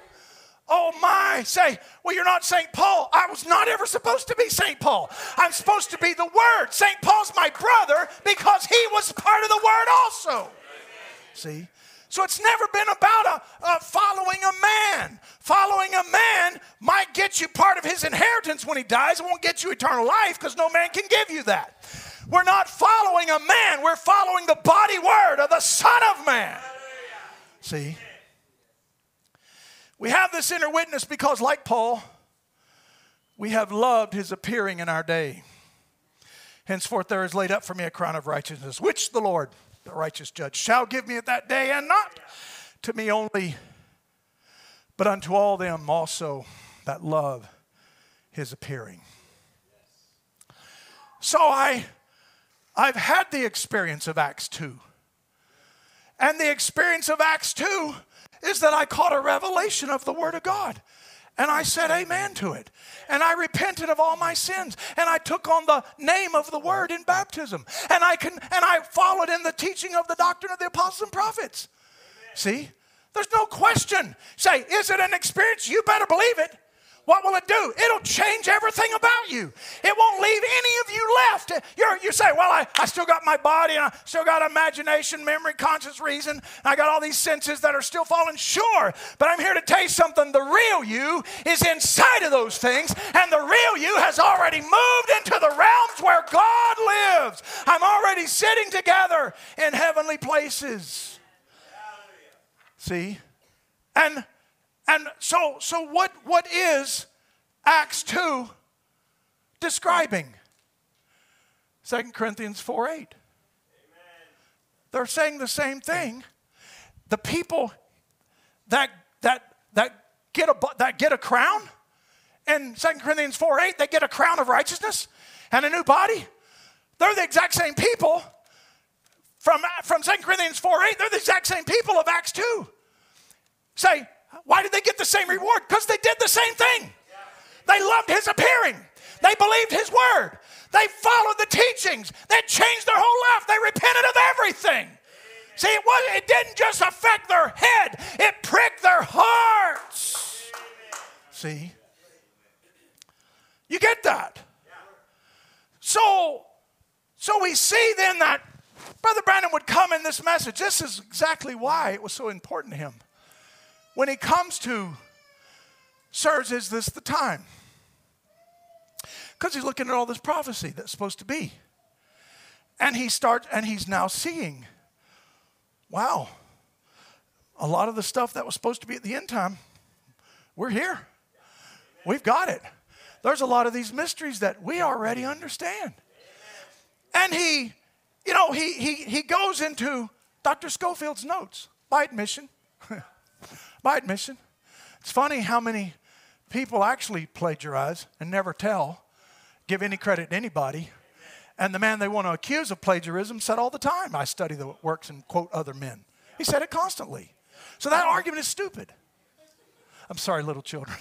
Oh my, say, well, you're not Saint Paul. I was not ever supposed to be Saint Paul. I'm supposed to be the Word. Saint Paul's my brother because he was part of the Word also. See? So it's never been about a, a following a man. Following a man might get you part of his inheritance when he dies. It won't get you eternal life because no man can give you that. We're not following a man. We're following the body word of the Son of Man. See? We have this inner witness because, like Paul, we have loved his appearing in our day. Henceforth there is laid up for me a crown of righteousness, which the Lord, the righteous judge, shall give me at that day, and not to me only, but unto all them also that love his appearing. So I, I've had the experience of Acts two. And the experience of Acts two is that I caught a revelation of the Word of God. And I said amen to it. And I repented of all my sins. And I took on the name of the Word in baptism. And I can, and I followed in the teaching of the doctrine of the apostles and prophets. Amen. See? There's no question. Say, is it an experience? You better believe it. What will it do? It'll change everything about you. It won't leave any of you left. You're, you say, well, I, I still got my body, and I still got imagination, memory, conscious reason, and I got all these senses that are still falling. Sure, but I'm here to tell you something. The real you is inside of those things, and the real you has already moved into the realms where God lives. I'm already sitting together in heavenly places. See? And And so, so what, what is Acts two describing? Second Corinthians four eight. Amen. They're saying the same thing. The people that that that get a that get a crown in Second Corinthians four eight, they get a crown of righteousness and a new body. They're the exact same people from, from Second Corinthians four eight, they're the exact same people of Acts two. Say, why did they get the same reward? Because they did the same thing. They loved his appearing. They believed his word. They followed the teachings. They changed their whole life. They repented of everything. Amen. See, it wasn't, it didn't just affect their head. It pricked their hearts. Amen. See? You get that? So, so we see then that Brother Branham would come in this message. This is exactly why it was so important to him. When he comes to, sirs, is this the time? Because he's looking at all this prophecy that's supposed to be. And he starts, and he's now seeing, wow, a lot of the stuff that was supposed to be at the end time, we're here. We've got it. There's a lot of these mysteries that we already understand. And he, you know, he he he goes into Doctor Schofield's notes by admission. By admission. It's funny how many people actually plagiarize and never tell, give any credit to anybody. And the man they want to accuse of plagiarism said all the time, I study the works and quote other men. He said it constantly. So that argument is stupid. I'm sorry, little children.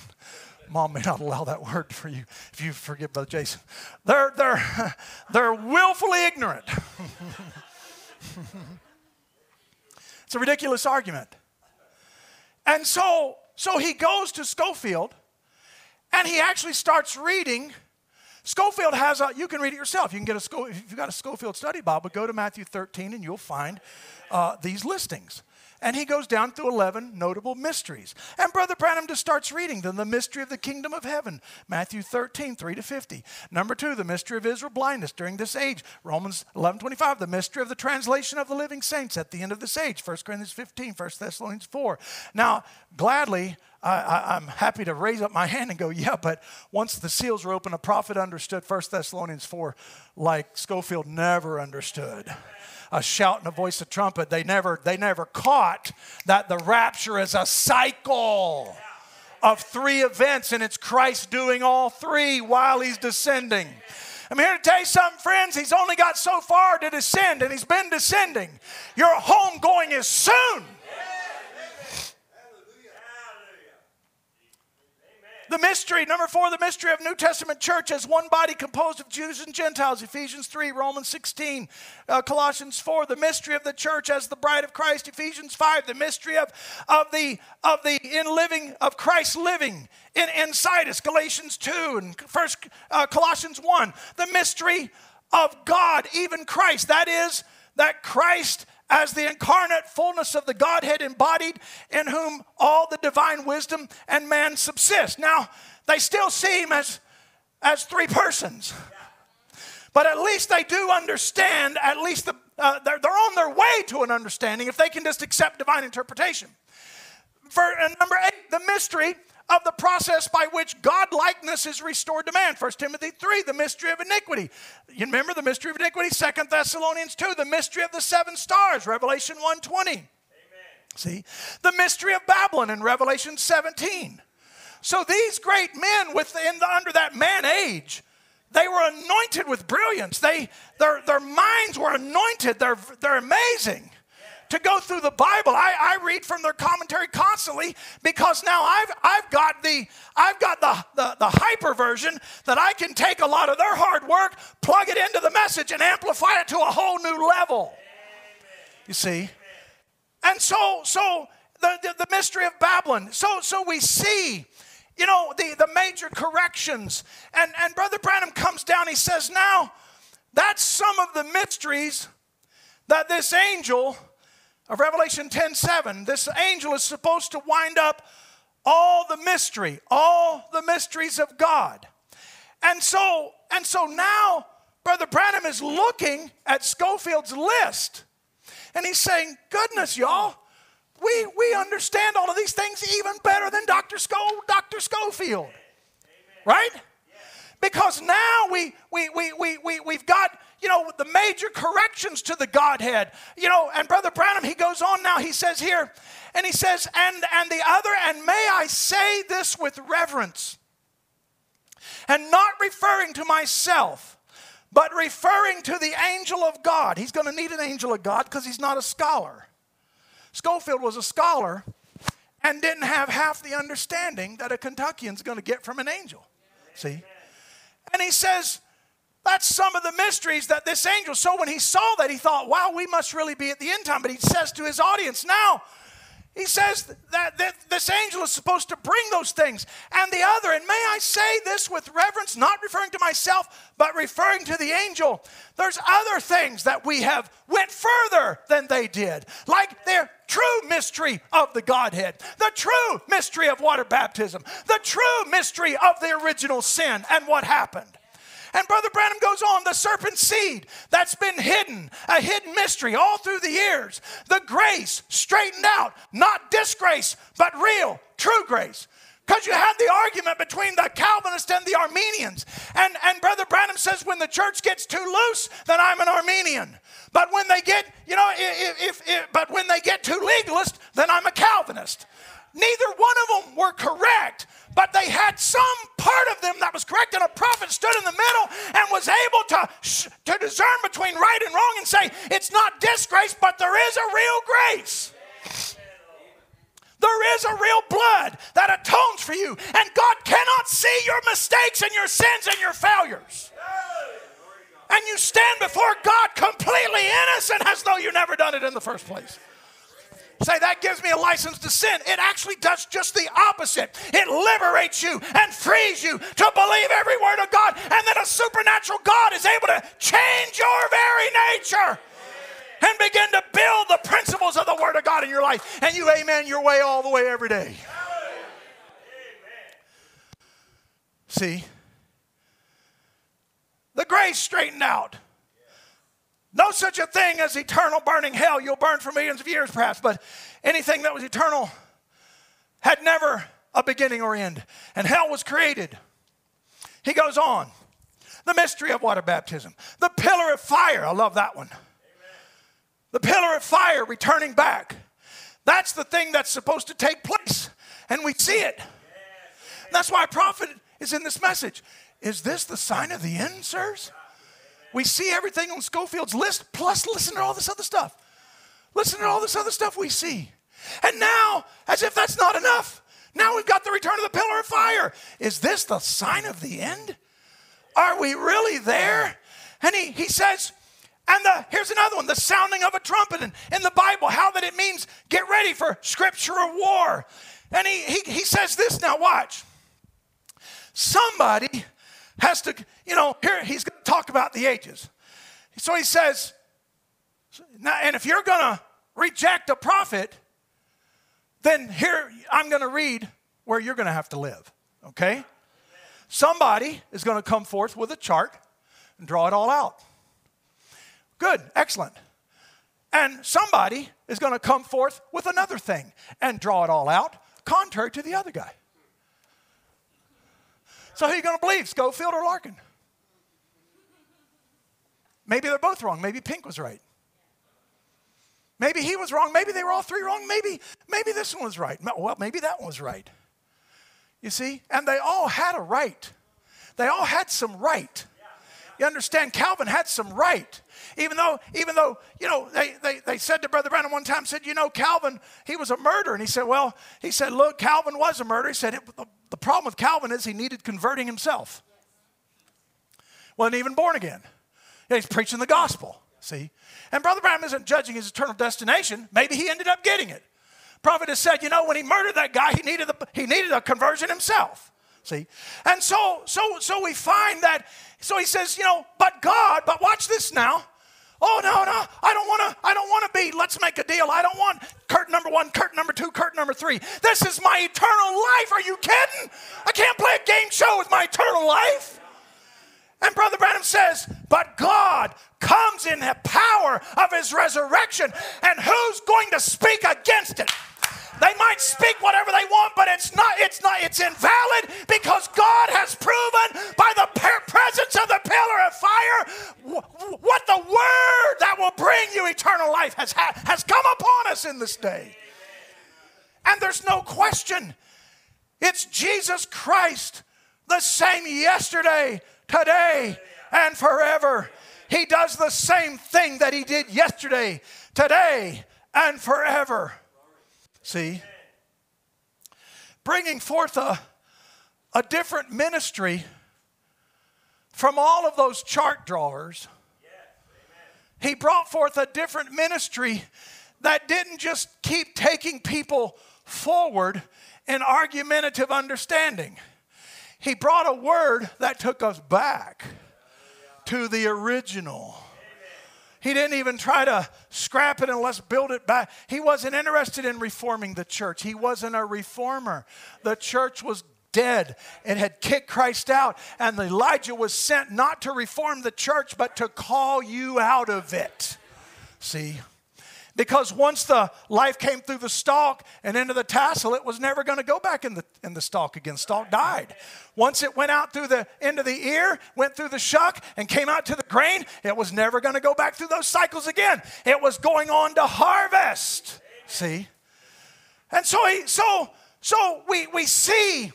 Mom may not allow that word for you if you forget Brother Jason. They're, they're, they're willfully ignorant. It's a ridiculous argument. And so, so he goes to Schofield, and he actually starts reading. Schofield has a, you can read it yourself. You can get a, Scho- if you've got a Schofield study Bible, go to Matthew thirteen, and you'll find uh, these listings. And he goes down through eleven notable mysteries. And Brother Branham just starts reading them. The mystery of the kingdom of heaven, Matthew thirteen, three to fifty. Number two, the mystery of Israel blindness during this age, Romans eleven, twenty-five. The mystery of the translation of the living saints at the end of this age, First Corinthians fifteen, First Thessalonians four. Now, gladly, I, I, I'm happy to raise up my hand and go, yeah, but once the seals were opened, a prophet understood First Thessalonians four like Schofield never understood. A shout and a voice of trumpet. They never, they never caught that the rapture is a cycle of three events, and it's Christ doing all three while he's descending. I'm here to tell you something, friends. He's only got so far to descend, and he's been descending. Your home going is soon. The mystery, number four, the mystery of New Testament church as one body composed of Jews and Gentiles, Ephesians three, Romans sixteen, uh, Colossians four, the mystery of the church as the bride of Christ, Ephesians five, the mystery of, of the of the in living of Christ living in, inside us, Galatians two and first uh, Colossians one, the mystery of God, even Christ, that is, that Christ as the incarnate fullness of the Godhead embodied, in whom all the divine wisdom and man subsist. Now, they still see him as, as three persons. But at least they do understand, at least the, uh, they're, they're on their way to an understanding if they can just accept divine interpretation. For, and number eight, the mystery of the process by which God-likeness is restored to man. First Timothy three, the mystery of iniquity. You remember the mystery of iniquity? Second Thessalonians two, the mystery of the seven stars. Revelation one twenty. Amen. See? The mystery of Babylon in Revelation seventeen. So these great men within the, under that man age, they were anointed with brilliance. They, their, their minds were anointed. They're, they're amazing. To go through the Bible, I, I read from their commentary constantly, because now I've I've got the I've got the, the the hyper version that I can take a lot of their hard work, plug it into the message, and amplify it to a whole new level. You see, and so so the the, the mystery of Babylon. So so we see, you know, the the major corrections, and and Brother Branham comes down. He says, now that's some of the mysteries that this angel of Revelation ten seven, this angel is supposed to wind up all the mystery, all the mysteries of God. And so, and so now Brother Branham is looking at Schofield's list, and he's saying, goodness, y'all, we, we understand all of these things even better than Doctor Scho- Doctor Schofield. Amen. Right? Yes. Because now we we we we we we've got, you know, the major corrections to the Godhead. You know, and Brother Branham, he goes on now, he says here, and he says, and, and the other, and may I say this with reverence, and not referring to myself, but referring to the angel of God. He's going to need an angel of God because he's not a scholar. Schofield was a scholar and didn't have half the understanding that a Kentuckian's going to get from an angel. See? And he says, that's some of the mysteries that this angel, so when he saw that, he thought, wow, we must really be at the end time. But he says to his audience, now, He says that, that this angel is supposed to bring those things. And the other, and may I say this with reverence, not referring to myself, but referring to the angel. There's other things that we have went further than they did. Like their true mystery of the Godhead. The true mystery of water baptism. The true mystery of the original sin and what happened. And Brother Branham goes on, the serpent seed that's been hidden, a hidden mystery all through the years. The grace straightened out, not disgrace, but real, true grace. Because you had the argument between the Calvinists and the Armenians. And, and Brother Branham says when the church gets too loose, then I'm an Armenian. But when they get, you know, if, if, if, but when they get too legalist, then I'm a Calvinist. Neither one of them were correct. But they had some part of them that was correct, and a prophet stood in the middle and was able to, to discern between right and wrong and say, it's not disgrace, but there is a real grace. There is a real blood that atones for you, and God cannot see your mistakes and your sins and your failures. And you stand before God completely innocent as though you never done it in the first place. Say, that gives me a license to sin. It actually does just the opposite. It liberates you and frees you to believe every word of God. And then a supernatural God is able to change your very nature and begin to build the principles of the word of God in your life. And you amen your way all the way every day. See? The grace straightened out. No such a thing as eternal burning hell. You'll burn for millions of years perhaps, but anything that was eternal had never a beginning or end. And hell was created. He goes on. The mystery of water baptism. The pillar of fire. I love that one. Amen. The pillar of fire returning back. That's the thing that's supposed to take place. And we see it. Yes, yes. That's why a prophet is in this message. Is this the sign of the end, sirs? We see everything on Schofield's list, plus listen to all this other stuff. Listen to all this other stuff we see. And now, as if that's not enough, now we've got the return of the pillar of fire. Is this the sign of the end? Are we really there? And he, he says, and the, here's another one, the sounding of a trumpet in, in the Bible, how that it means get ready for scriptural war. And he, he, he says this, now watch. Somebody has to, you know, here he's going to talk about the ages. So he says, now, and if you're going to reject a prophet, then here I'm going to read where you're going to have to live, okay? Somebody is going to come forth with a chart and draw it all out. Good, excellent. And somebody is going to come forth with another thing and draw it all out, contrary to the other guy. So who are you going to believe, Schofield or Larkin? Maybe they're both wrong. Maybe Pink was right. Maybe he was wrong. Maybe they were all three wrong. Maybe, maybe this one was right. Well, maybe that one was right. You see? And they all had a right. They all had some right. You understand? Calvin had some right. Even though, even though, you know, they, they, they said to Brother Branham one time, said, you know, Calvin, he was a murderer. And he said, well, he said, look, Calvin was a murderer. He said, it, the, the problem with Calvin is he needed converting himself. Wasn't even born again. Yeah, he's preaching the gospel, see. And Brother Branham isn't judging his eternal destination. Maybe he ended up getting it. Prophet has said, you know, when he murdered that guy, he needed, the, he needed a conversion himself. See? And so, so, so we find that, so he says, you know, but God, but watch this now. Oh, no, no, I don't want to, I don't want to be, let's make a deal. I don't want curtain number one, curtain number two, curtain number three. This is my eternal life. Are you kidding? I can't play a game show with my eternal life. And Brother Branham says, but God comes in the power of his resurrection, and who's going to speak against it? They might speak whatever they want, but it's not, it's not, it's invalid, because God has proven by the presence of the pillar of fire what the word that will bring you eternal life has, has come upon us in this day. And there's no question. It's Jesus Christ, the same yesterday, today, and forever. He does the same thing that he did yesterday, today, and forever. See, bringing forth a, a different ministry from all of those chart drawers. Yes, he brought forth a different ministry that didn't just keep taking people forward in argumentative understanding. He brought a word that took us back to the original. He didn't even try to scrap it and let's build it back. He wasn't interested in reforming the church. He wasn't a reformer. The church was dead. It had kicked Christ out. And Elijah was sent not to reform the church, but to call you out of it. See? Because once the life came through the stalk and into the tassel, it was never going to go back in the in the stalk again. Stalk died. Once it went out through the end of the ear, went through the shuck, and came out to the grain, it was never going to go back through those cycles again. It was going on to harvest. See? And so he, so so we we see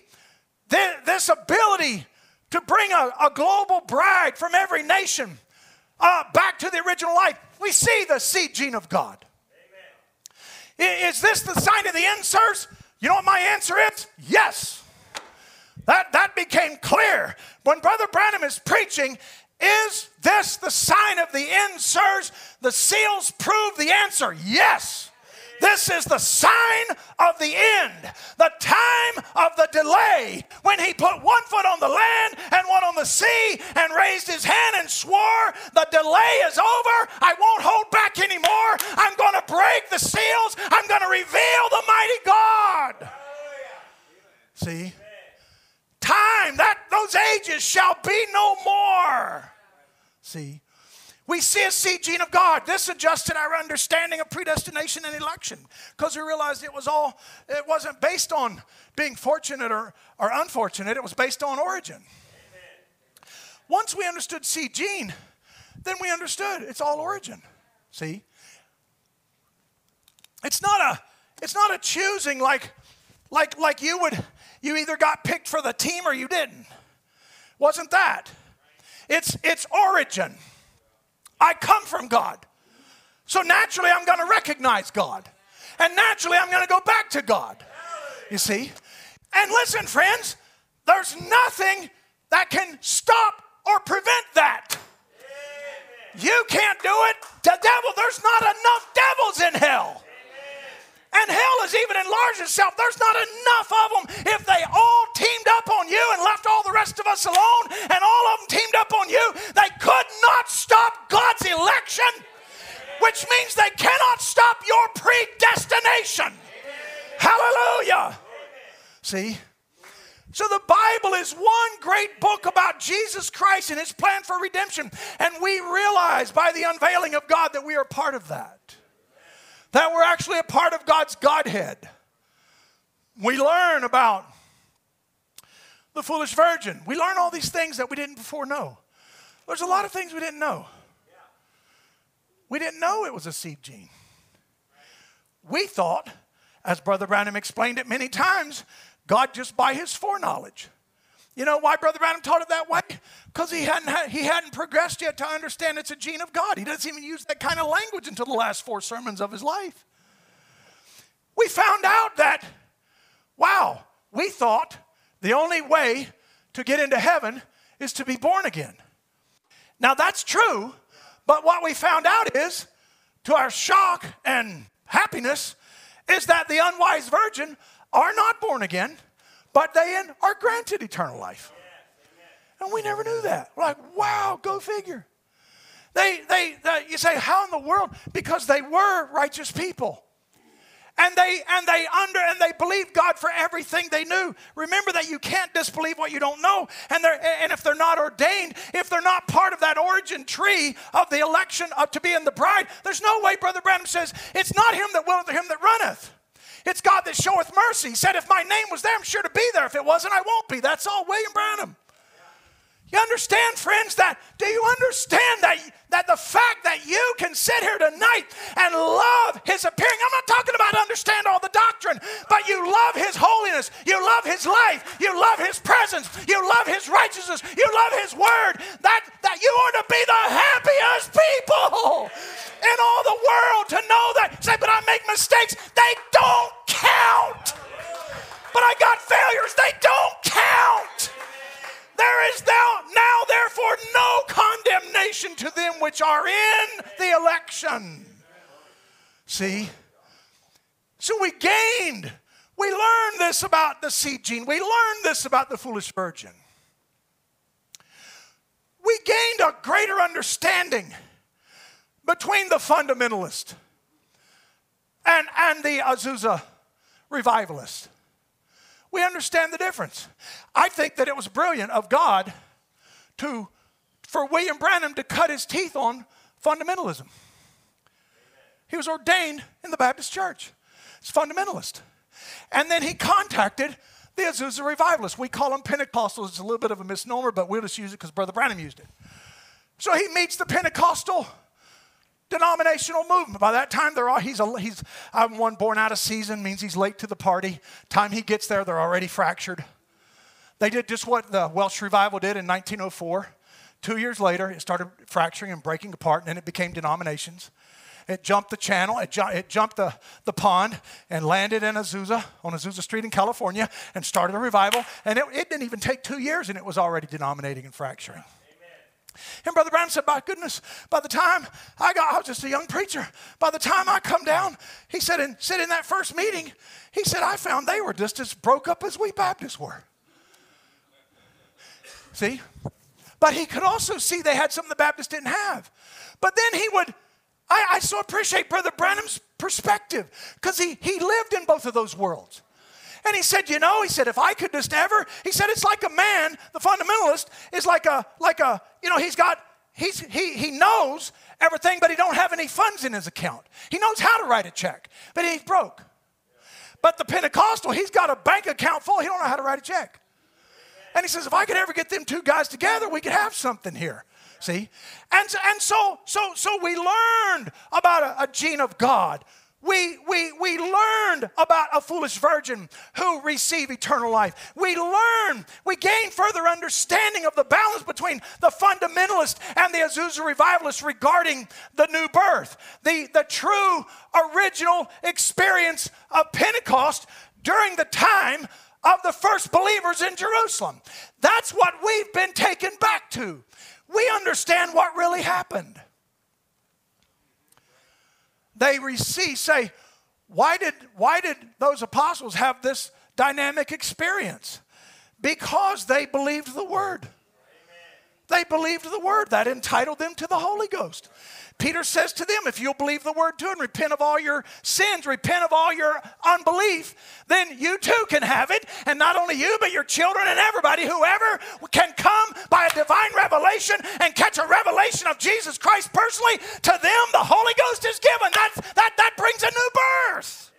th- this ability to bring a, a global bride from every nation uh, back to the original life. We see the seed gene of God. Is this the sign of the end, sirs? You know what my answer is? Yes. That, that became clear. When Brother Branham is preaching, is this the sign of the end, sirs? The seals prove the answer. Yes. This is the sign of the end, the time of the delay, when he put one foot on the land and one on the sea and raised his hand and swore, the delay is over. I won't hold back anymore. I'm going to break the seals. I'm going to reveal the mighty God. Hallelujah. See? Time, that those ages shall be no more. See? We see a seed gene of God. This adjusted our understanding of predestination and election because we realized it was all, it wasn't based on being fortunate or, or unfortunate. It was based on origin. Amen. Once we understood seed gene, then we understood it's all origin. See? It's not a it's not a choosing like like like you would you either got picked for the team or you didn't. Wasn't that? It's it's origin. I come from God. So naturally, I'm going to recognize God. And naturally, I'm going to go back to God. You see? And listen, friends, there's nothing that can stop or prevent that. You can't do it. The devil, there's not enough devils in hell. And hell has even enlarged itself. There's not enough of them. If they all teamed up on you and left all the rest of us alone, and all of them teamed up on you, they could not stop God's election, which means they cannot stop your predestination. Amen. Hallelujah. Amen. See? So the Bible is one great book about Jesus Christ and his plan for redemption. And we realize by the unveiling of God that we are part of that. That we're actually a part of God's Godhead. We learn about the foolish virgin. We learn all these things that we didn't before know. There's a lot of things we didn't know. We didn't know it was a seed gene. We thought, as Brother Branham explained it many times, God just by his foreknowledge. You know why Brother Branham taught it that way? Because he hadn't had, he hadn't progressed yet to understand it's a gene of God. He doesn't even use that kind of language until the last four sermons of his life. We found out that, wow, we thought the only way to get into heaven is to be born again. Now that's true, but what we found out is, to our shock and happiness, is that the unwise virgin are not born again, but they are granted eternal life. And we never knew that. We're like, wow, go figure. They, they, they, you say, how in the world? Because they were righteous people. And they, and they under, and they believed God for everything they knew. Remember that you can't disbelieve what you don't know. And they're, and if they're not ordained, if they're not part of that origin tree of the election up to being the bride, there's no way. Brother Branham says, it's not him that willeth, him that runneth. It's God that showeth mercy. He said, if my name was there, I'm sure to be there. If it wasn't, I won't be. That's all William Branham. You understand, friends, that, do you understand that, that the fact that you can sit here tonight and love his appearing? I'm not talking about understand all the doctrine, but you love his holiness. You love his life. You love his presence. You love his righteousness. You love his word. That, that you are to be the happiest people in all the world to know that. Say, but I make mistakes. They don't count. But I got failures. They don't count. There is now therefore no condemnation to them which are in the election. See? So we gained. We learned this about the seed gene. We learned this about the foolish virgin. We gained a greater understanding between the fundamentalist and, and the Azusa revivalist. We understand the difference. I think that it was brilliant of God to, for William Branham to cut his teeth on fundamentalism. He was ordained in the Baptist church. He's a fundamentalist. And then he contacted the Azusa revivalists. We call them Pentecostals. It's a little bit of a misnomer, but we'll just use it because Brother Branham used it. So he meets the Pentecostal denominational movement. By that time, they're all, he's, a, he's I'm one born out of season, means he's late to the party. Time he gets there, they're already fractured. They did just what the Welsh revival did in nineteen oh four. Two years later, it started fracturing and breaking apart, and then it became denominations. It jumped the channel, it, ju it jumped the, the pond and landed in Azusa, on Azusa Street in California, and started a revival. And it, it didn't even take two years, and it was already denominating and fracturing. Amen. And Brother Branham said, by goodness, by the time I got, I was just a young preacher, by the time I come down, he said, and said in that first meeting, he said, I found they were just as broke up as we Baptists were. See? But he could also see they had something the Baptists didn't have. But then he would... I, I so appreciate Brother Branham's perspective because he, he lived in both of those worlds. And he said, you know, he said, if I could just ever, he said, it's like a man, the fundamentalist is like a, like a, you know, he's got, he's, he, he knows everything, but he don't have any funds in his account. He knows how to write a check, but he's broke. But the Pentecostal, he's got a bank account full. He don't know how to write a check. And he says, if I could ever get them two guys together, we could have something here. See? And, and so, so, so we learned about a, a gene of God. We, we, we learned about a foolish virgin who received eternal life. We learned, we gained further understanding of the balance between the fundamentalist and the Azusa revivalist regarding the new birth. The, the true original experience of Pentecost during the time of the first believers in Jerusalem. That's what we've been taken back to. We understand what really happened. They see, say, why did, why did those apostles have this dynamic experience? Because they believed the word. Amen. They believed the word. That entitled them to the Holy Ghost. Peter says to them, if you'll believe the word too and repent of all your sins, repent of all your unbelief, then you too can have it. And not only you, but your children and everybody, whoever can come by a divine revelation and catch a revelation of Jesus Christ personally, to them the Holy Ghost is given. That's, that, that brings a new birth.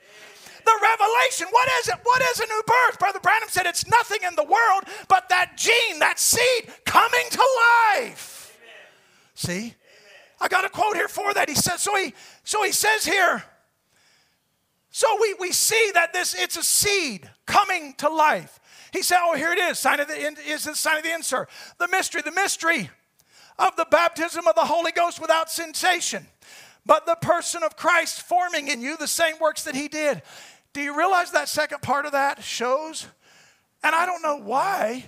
The revelation, what is it? What is a new birth? Brother Branham said it's nothing in the world but that gene, that seed coming to life. Amen. See? I got a quote here for that. He says, so he, so he says here, so we, we see that this, it's a seed coming to life. He said, oh, here it is. Sign of the, is the sign of the insert. The mystery, the mystery of the baptism of the Holy Ghost without sensation, but the person of Christ forming in you the same works that he did. Do you realize that second part of that shows? And I don't know why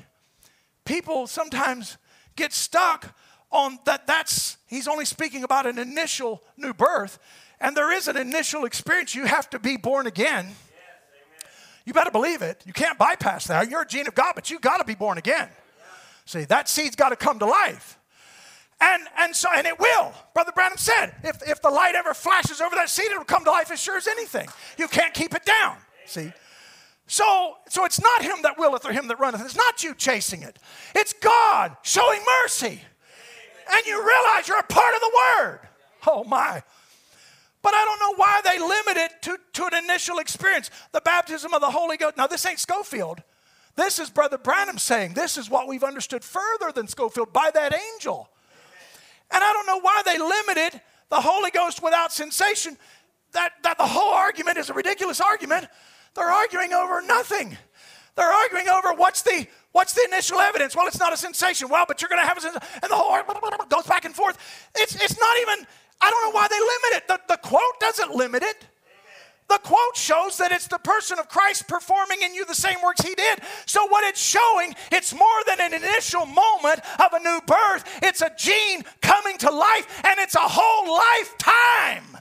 people sometimes get stuck on that. That's, he's only speaking about an initial new birth, and there is an initial experience. You have to be born again. Yes, you better believe it. You can't bypass that. You're a gene of God, but you got to be born again. Yeah. See, that seed's got to come to life, and and so and it will. Brother Branham said, if if the light ever flashes over that seed, it'll come to life as sure as anything. You can't keep it down. Amen. See. So, so it's not him that willeth or him that runneth. It's not you chasing it. It's God showing mercy. And you realize you're a part of the word. Oh, my. But I don't know why they limit it to, to an initial experience. The baptism of the Holy Ghost. Now, this ain't Schofield. This is Brother Branham saying. This is what we've understood further than Schofield by that angel. And I don't know why they limited the Holy Ghost without sensation. That, that the whole argument is a ridiculous argument. They're arguing over nothing. They're arguing over what's the... What's the initial evidence? Well, it's not a sensation. Well, but you're going to have a sensation. And the whole argument goes back and forth. It's, it's not even, I don't know why they limit it. The, the quote doesn't limit it. The quote shows that it's the person of Christ performing in you the same works he did. So what it's showing, it's more than an initial moment of a new birth. It's a gene coming to life, and it's a whole lifetime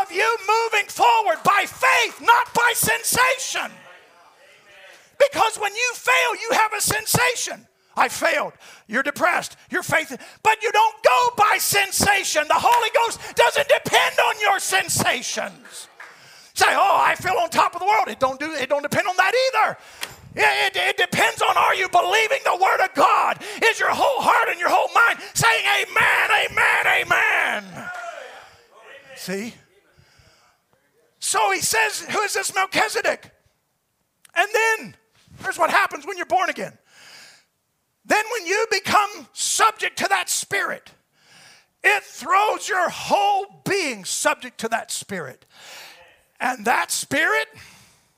of you moving forward by faith, not by sensation. Because when you fail, you have a sensation. I failed. You're depressed. Your faith. But you don't go by sensation. The Holy Ghost doesn't depend on your sensations. Say, oh, I feel on top of the world. It don't do. It don't depend on that either. It, it, it depends on, are you believing the Word of God? Is your whole heart and your whole mind saying amen, amen, amen? See? So he says, who is this Melchizedek? And then, here's what happens when you're born again. Then when you become subject to that Spirit, it throws your whole being subject to that Spirit. And that Spirit,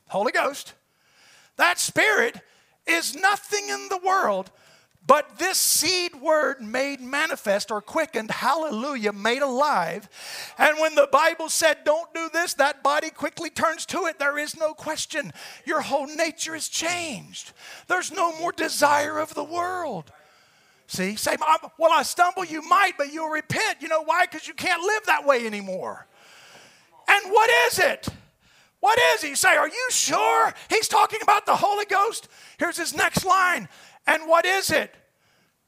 Holy Ghost, that Spirit is nothing in the world but this seed word made manifest or quickened, hallelujah, made alive. And when the Bible said don't do this, that body quickly turns to it. There is no question. Your whole nature is changed. There's no more desire of the world. See, say, well, I stumble, you might, but you'll repent. You know why? Because you can't live that way anymore. And what is it? What is he? You say, are you sure he's talking about the Holy Ghost? Here's his next line. And what is it?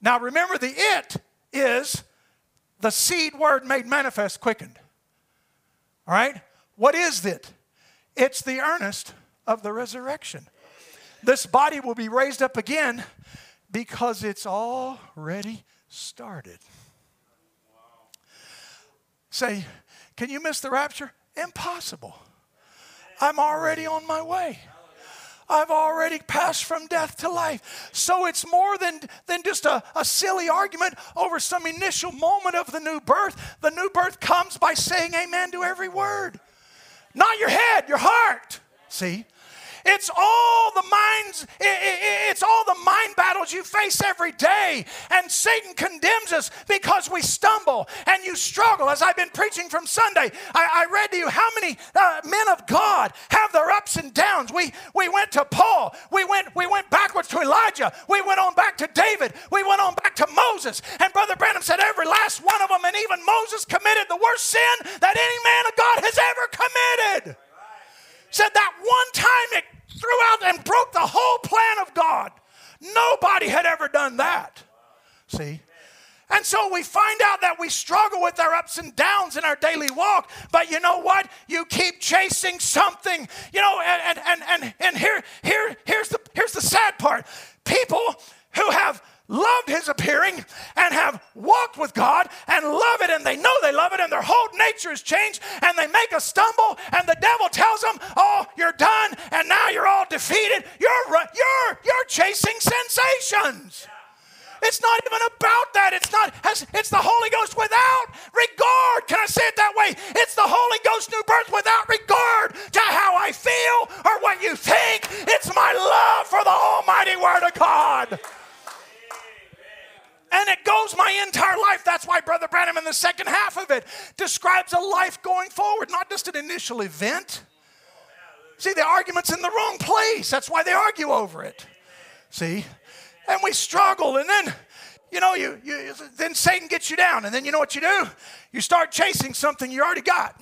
Now remember, the it is the seed word made manifest, quickened. All right? What is it? It's the earnest of the resurrection. This body will be raised up again because it's already started. Say, can you miss the rapture? Impossible. I'm already on my way. I've already passed from death to life. So it's more than, than just a, a silly argument over some initial moment of the new birth. The new birth comes by saying amen to every word. Not your head, your heart. See? It's all the minds, it, it, it's all the mind battles you face every day. And Satan condemns us because we stumble and you struggle. As I've been preaching from Sunday, I, I read to you how many uh, men of God have their ups and downs. We we went to Paul. We went, we went backwards to Elijah. We went on back to David. We went on back to Moses. And Brother Branham said every last one of them, and even Moses, committed the worst sin that any man of God has ever committed. Said that one time it threw out and broke the whole plan of God. Nobody had ever done that. See? And so we find out that we struggle with our ups and downs in our daily walk. But you know what? You keep chasing something. You know, and and and and here here here's the here's the sad part. People who have loved his appearing and have walked with God and love it, and they know they love it, and their whole nature is changed, and they make a stumble, and the devil tells them, oh, you're done, and now you're all defeated. You're you're you're chasing sensations. It's not even about that. It's not. It's the Holy Ghost without regard. Can I say it that way? It's the Holy Ghost new birth without regard to how I feel or what you think. It's my love for the almighty word of God. And it goes my entire life. That's why Brother Branham in the second half of it describes a life going forward, not just an initial event. See, the argument's in the wrong place. That's why they argue over it. See? And we struggle. And then, you know, you, you then Satan gets you down. And then you know what you do? You start chasing something you already got.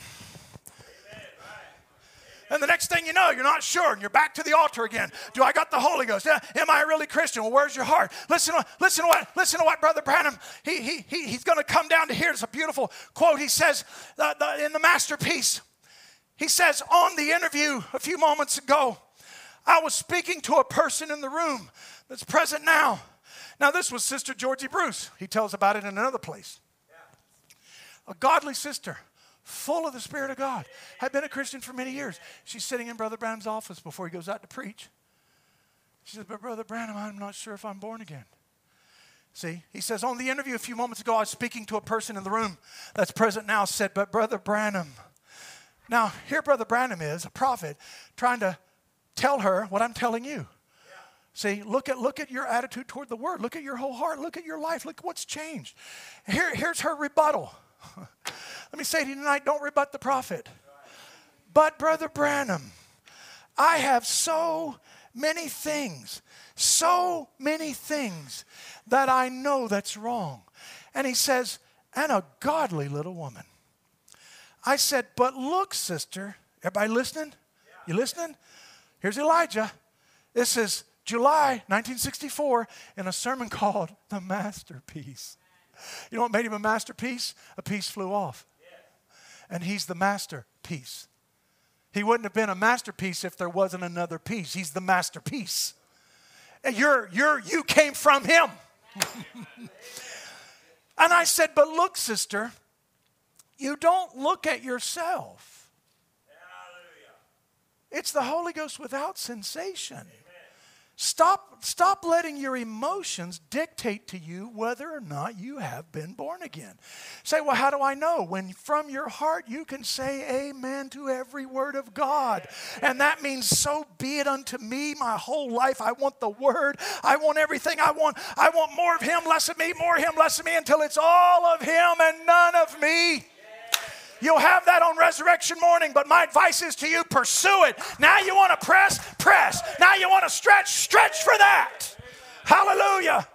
And the next thing you know, you're not sure, and you're back to the altar again. Do I got the Holy Ghost? Am I really Christian? Well, where's your heart? Listen to, listen to what listen to what Brother Branham, he, he, he, he's going to come down to here. It's a beautiful quote. He says uh, the, in the masterpiece, he says, on the interview a few moments ago, I was speaking to a person in the room that's present now. Now, this was Sister Georgie Bruce. He tells about it in another place. Yeah. A godly sister, full of the Spirit of God, had been a Christian for many years. She's sitting in Brother Branham's office before he goes out to preach. She says, but Brother Branham, I'm not sure if I'm born again. See, he says, on the interview a few moments ago, I was speaking to a person in the room that's present now, said, but Brother Branham. Now, here Brother Branham is, a prophet, trying to tell her what I'm telling you. See, look at look at your attitude toward the Word. Look at your whole heart. Look at your life. Look what's changed. Here, here's her rebuttal. Let me say to you tonight, don't rebut the prophet. But Brother Branham, I have so many things, so many things that I know that's wrong. And he says, and a godly little woman. I said, but look, sister. Everybody listening? You listening? Here's Elijah. This is July nineteen sixty-four in a sermon called The Masterpiece. You know what made him a masterpiece? A piece flew off. And he's the masterpiece. He wouldn't have been a masterpiece if there wasn't another piece. He's the masterpiece. And you're, you're, you came from him. And I said, but look, sister, you don't look at yourself. Hallelujah. It's the Holy Ghost without sensation. Amen. Stop, stop letting your emotions dictate to you whether or not you have been born again. Say, well, how do I know? When from your heart you can say amen to every word of God. And that means so be it unto me my whole life. I want the word. I want everything I want. I want more of him, less of me, more of him, less of me, until it's all of him and none of me. You'll have that on resurrection morning, but my advice is to you, pursue it. Now you want to press, press. Now you want to stretch, stretch for that. Hallelujah.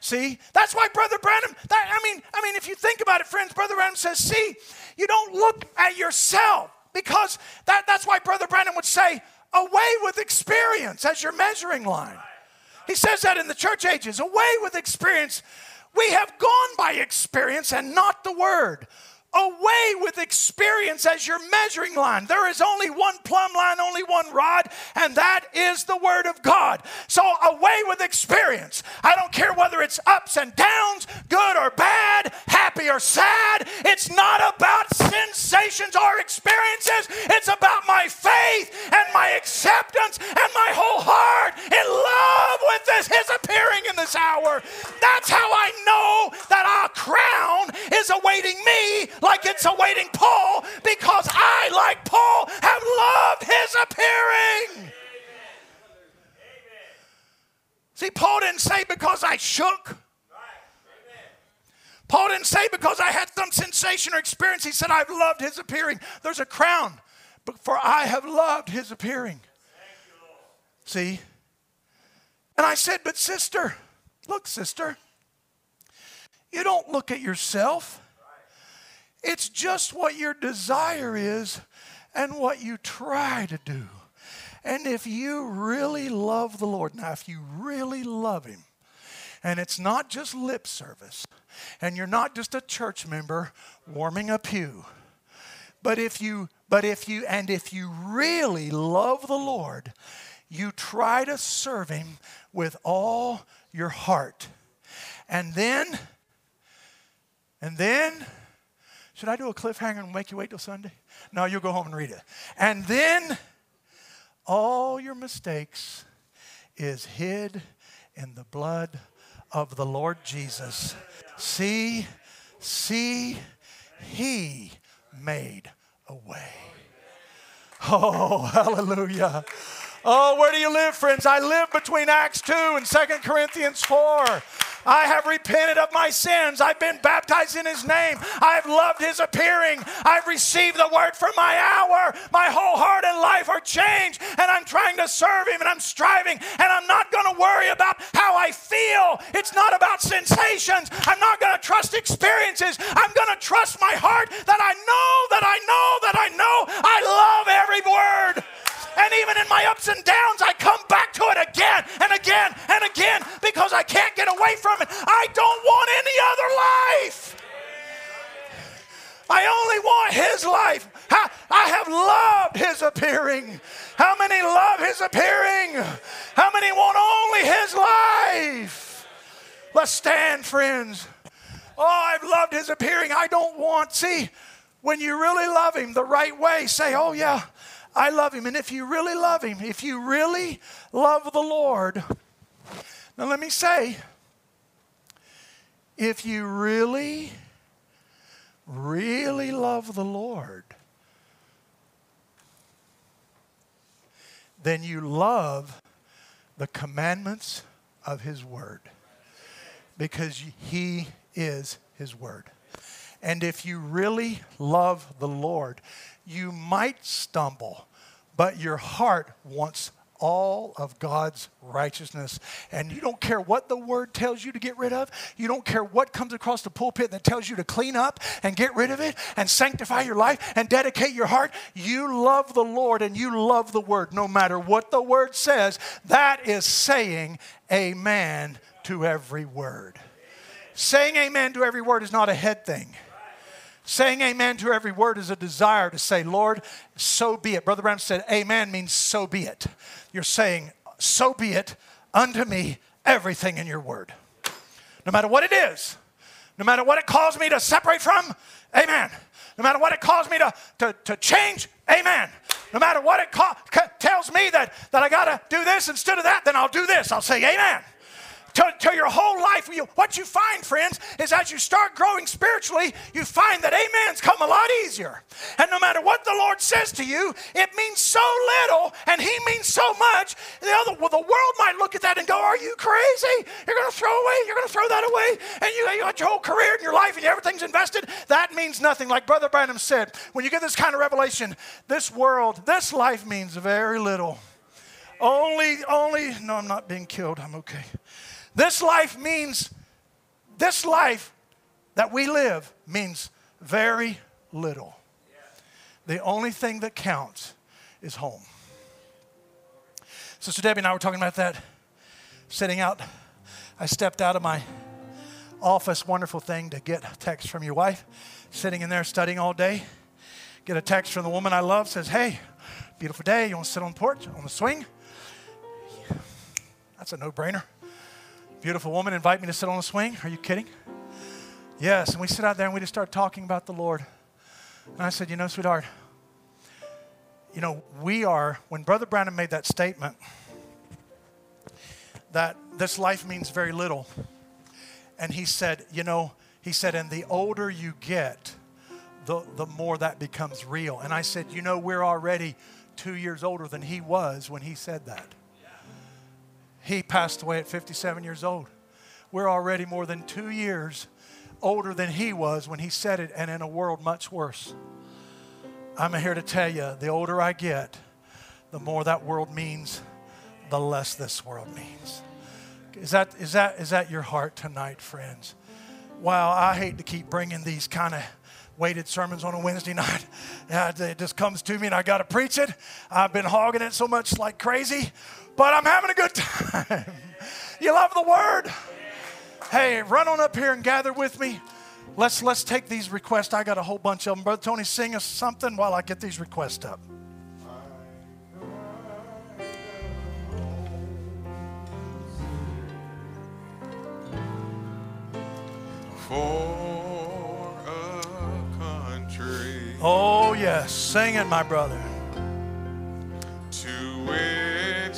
See, that's why Brother Branham, that, I mean, I mean, if you think about it, friends, Brother Branham says, see, you don't look at yourself, because that, that's why Brother Branham would say, away with experience as your measuring line. He says that in the church ages, away with experience. We have gone by experience and not the word. Away with experience as your measuring line. There is only one plumb line, only one rod, and that is the word of God. So away with experience. I don't care whether it's ups and downs, good or bad, happy or sad. It's not about sensations or experiences. It's about my faith and my acceptance and my whole heart in love with this, his appearing in this hour. That's how I know that our crown is awaiting me, like it's awaiting Paul, because I, like Paul, have loved his appearing. Amen. Amen. See, Paul didn't say because I shook. Right. Paul didn't say because I had some sensation or experience. He said, I've loved his appearing. There's a crown, but for I have loved his appearing. Thank you, Lord. See? And I said, but sister, look, sister, you don't look at yourself. It's just what your desire is and what you try to do. And if you really love the Lord, now if you really love him, and it's not just lip service, and you're not just a church member warming a pew, but if you, but if you, and if you really love the Lord, you try to serve him with all your heart. And then, and then, should I do a cliffhanger and make you wait till Sunday? No, you'll go home and read it. And then all your mistakes is hid in the blood of the Lord Jesus. See, see, he made a way. Oh, hallelujah. Oh, where do you live, friends? I live between Acts two and Second Corinthians four. I have repented of my sins. I've been baptized in his name. I've loved his appearing. I've received the word for my hour. My whole heart and life are changed, and I'm trying to serve him, and I'm striving, and I'm not going to worry about how I feel. It's not about sensations. I'm not going to trust experiences. I'm going to trust my heart that I know, that I know, that I know I love every word. And even in my ups and downs, I come back to it again and again and again, because I can't get away from it. I don't want any other life. I only want his life. I have loved his appearing. How many love his appearing? How many want only his life? Let's stand, friends. Oh, I've loved his appearing. I don't want, see, when you really love him the right way, say, oh yeah, I love him. And if you really love him, if you really love the Lord, now let me say, if you really, really love the Lord, then you love the commandments of his word, because he is his word. And if you really love the Lord, you might stumble, but your heart wants all of God's righteousness. And you don't care what the word tells you to get rid of. You don't care what comes across the pulpit that tells you to clean up and get rid of it and sanctify your life and dedicate your heart. You love the Lord and you love the word. No matter what the word says, that is saying amen to every word. Saying amen to every word is not a head thing. Saying amen to every word is a desire to say, Lord, so be it. Brother Branham said, amen means so be it. You're saying, so be it unto me, everything in your word. No matter what it is, no matter what it calls me to separate from, amen. No matter what it calls me to, to, to change, amen. No matter what it ca- ca- tells me that, that I got to do this instead of that, then I'll do this. I'll say amen. To, to your whole life, you, what you find, friends, is as you start growing spiritually, you find that amens come a lot easier. And no matter what the Lord says to you, it means so little, and He means so much. The other, well, the world might look at that and go, "Are you crazy? You're going to throw away? You're going to throw that away? And you, you got your whole career and your life, and everything's invested. That means nothing." Like Brother Branham said, when you get this kind of revelation, this world, this life means very little. Only, only. No, I'm not being killed. I'm okay. This life means, this life that we live means very little. The only thing that counts is home. Sister Debbie and I were talking about that, sitting out. I stepped out of my office, wonderful thing, to get a text from your wife, sitting in there studying all day. Get a text from the woman I love, says, hey, beautiful day. You want to sit on the porch, on the swing? Yeah. That's a no-brainer. Beautiful woman invite me to sit on the swing. Are you kidding? Yes, and we sit out there and we just start talking about the Lord. And I said, you know, sweetheart, you know, we are, when Brother Branham made that statement that this life means very little, and he said, you know, he said, and the older you get, the, the more that becomes real. And I said, you know, we're already two years older than he was when he said that. He passed away at fifty-seven years old. We're already more than two years older than he was when he said it, and in a world much worse. I'm here to tell you, the older I get, the more that world means, the less this world means. Is that, is that, is that your heart tonight, friends? Wow, I hate to keep bringing these kind of weighted sermons on a Wednesday night. It just comes to me and I got to preach it. I've been hogging it so much like crazy. But I'm having a good time. You love the word? Hey, run on up here and gather with me. Let's let's take these requests. I got a whole bunch of them. Brother Tony, sing us something while I get these requests up. For a country. Oh, yes. Sing it, my brother. To win.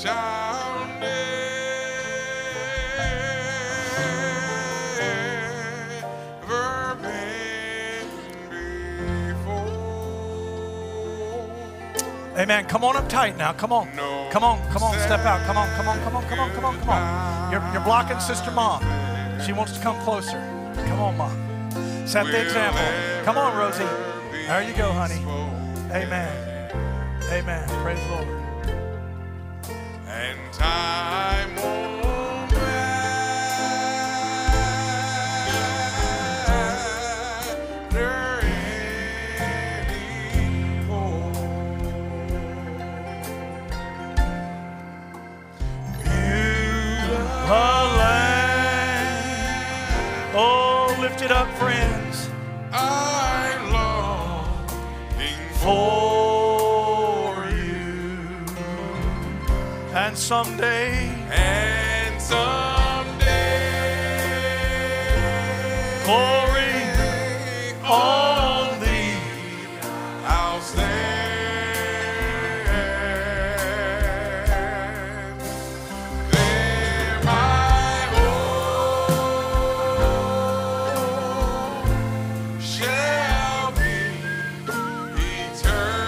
I'll never been before. Amen. Come on up tight now. Come on. No, come on. Come on. Step out. Come on. Come on. Come on. Come on. Come on. Come on. You're, you're blocking Sister Mom. She wants to come closer. Come on, Mom. Set the example. Come on, Rosie. There you go, honey. Amen. Amen. Praise the Lord. And time won't matter anymore. Beautiful land, oh, lift it up, friends. I'm longing for. And someday, and someday, glory on Thee, I'll stand. There my home shall be eternal.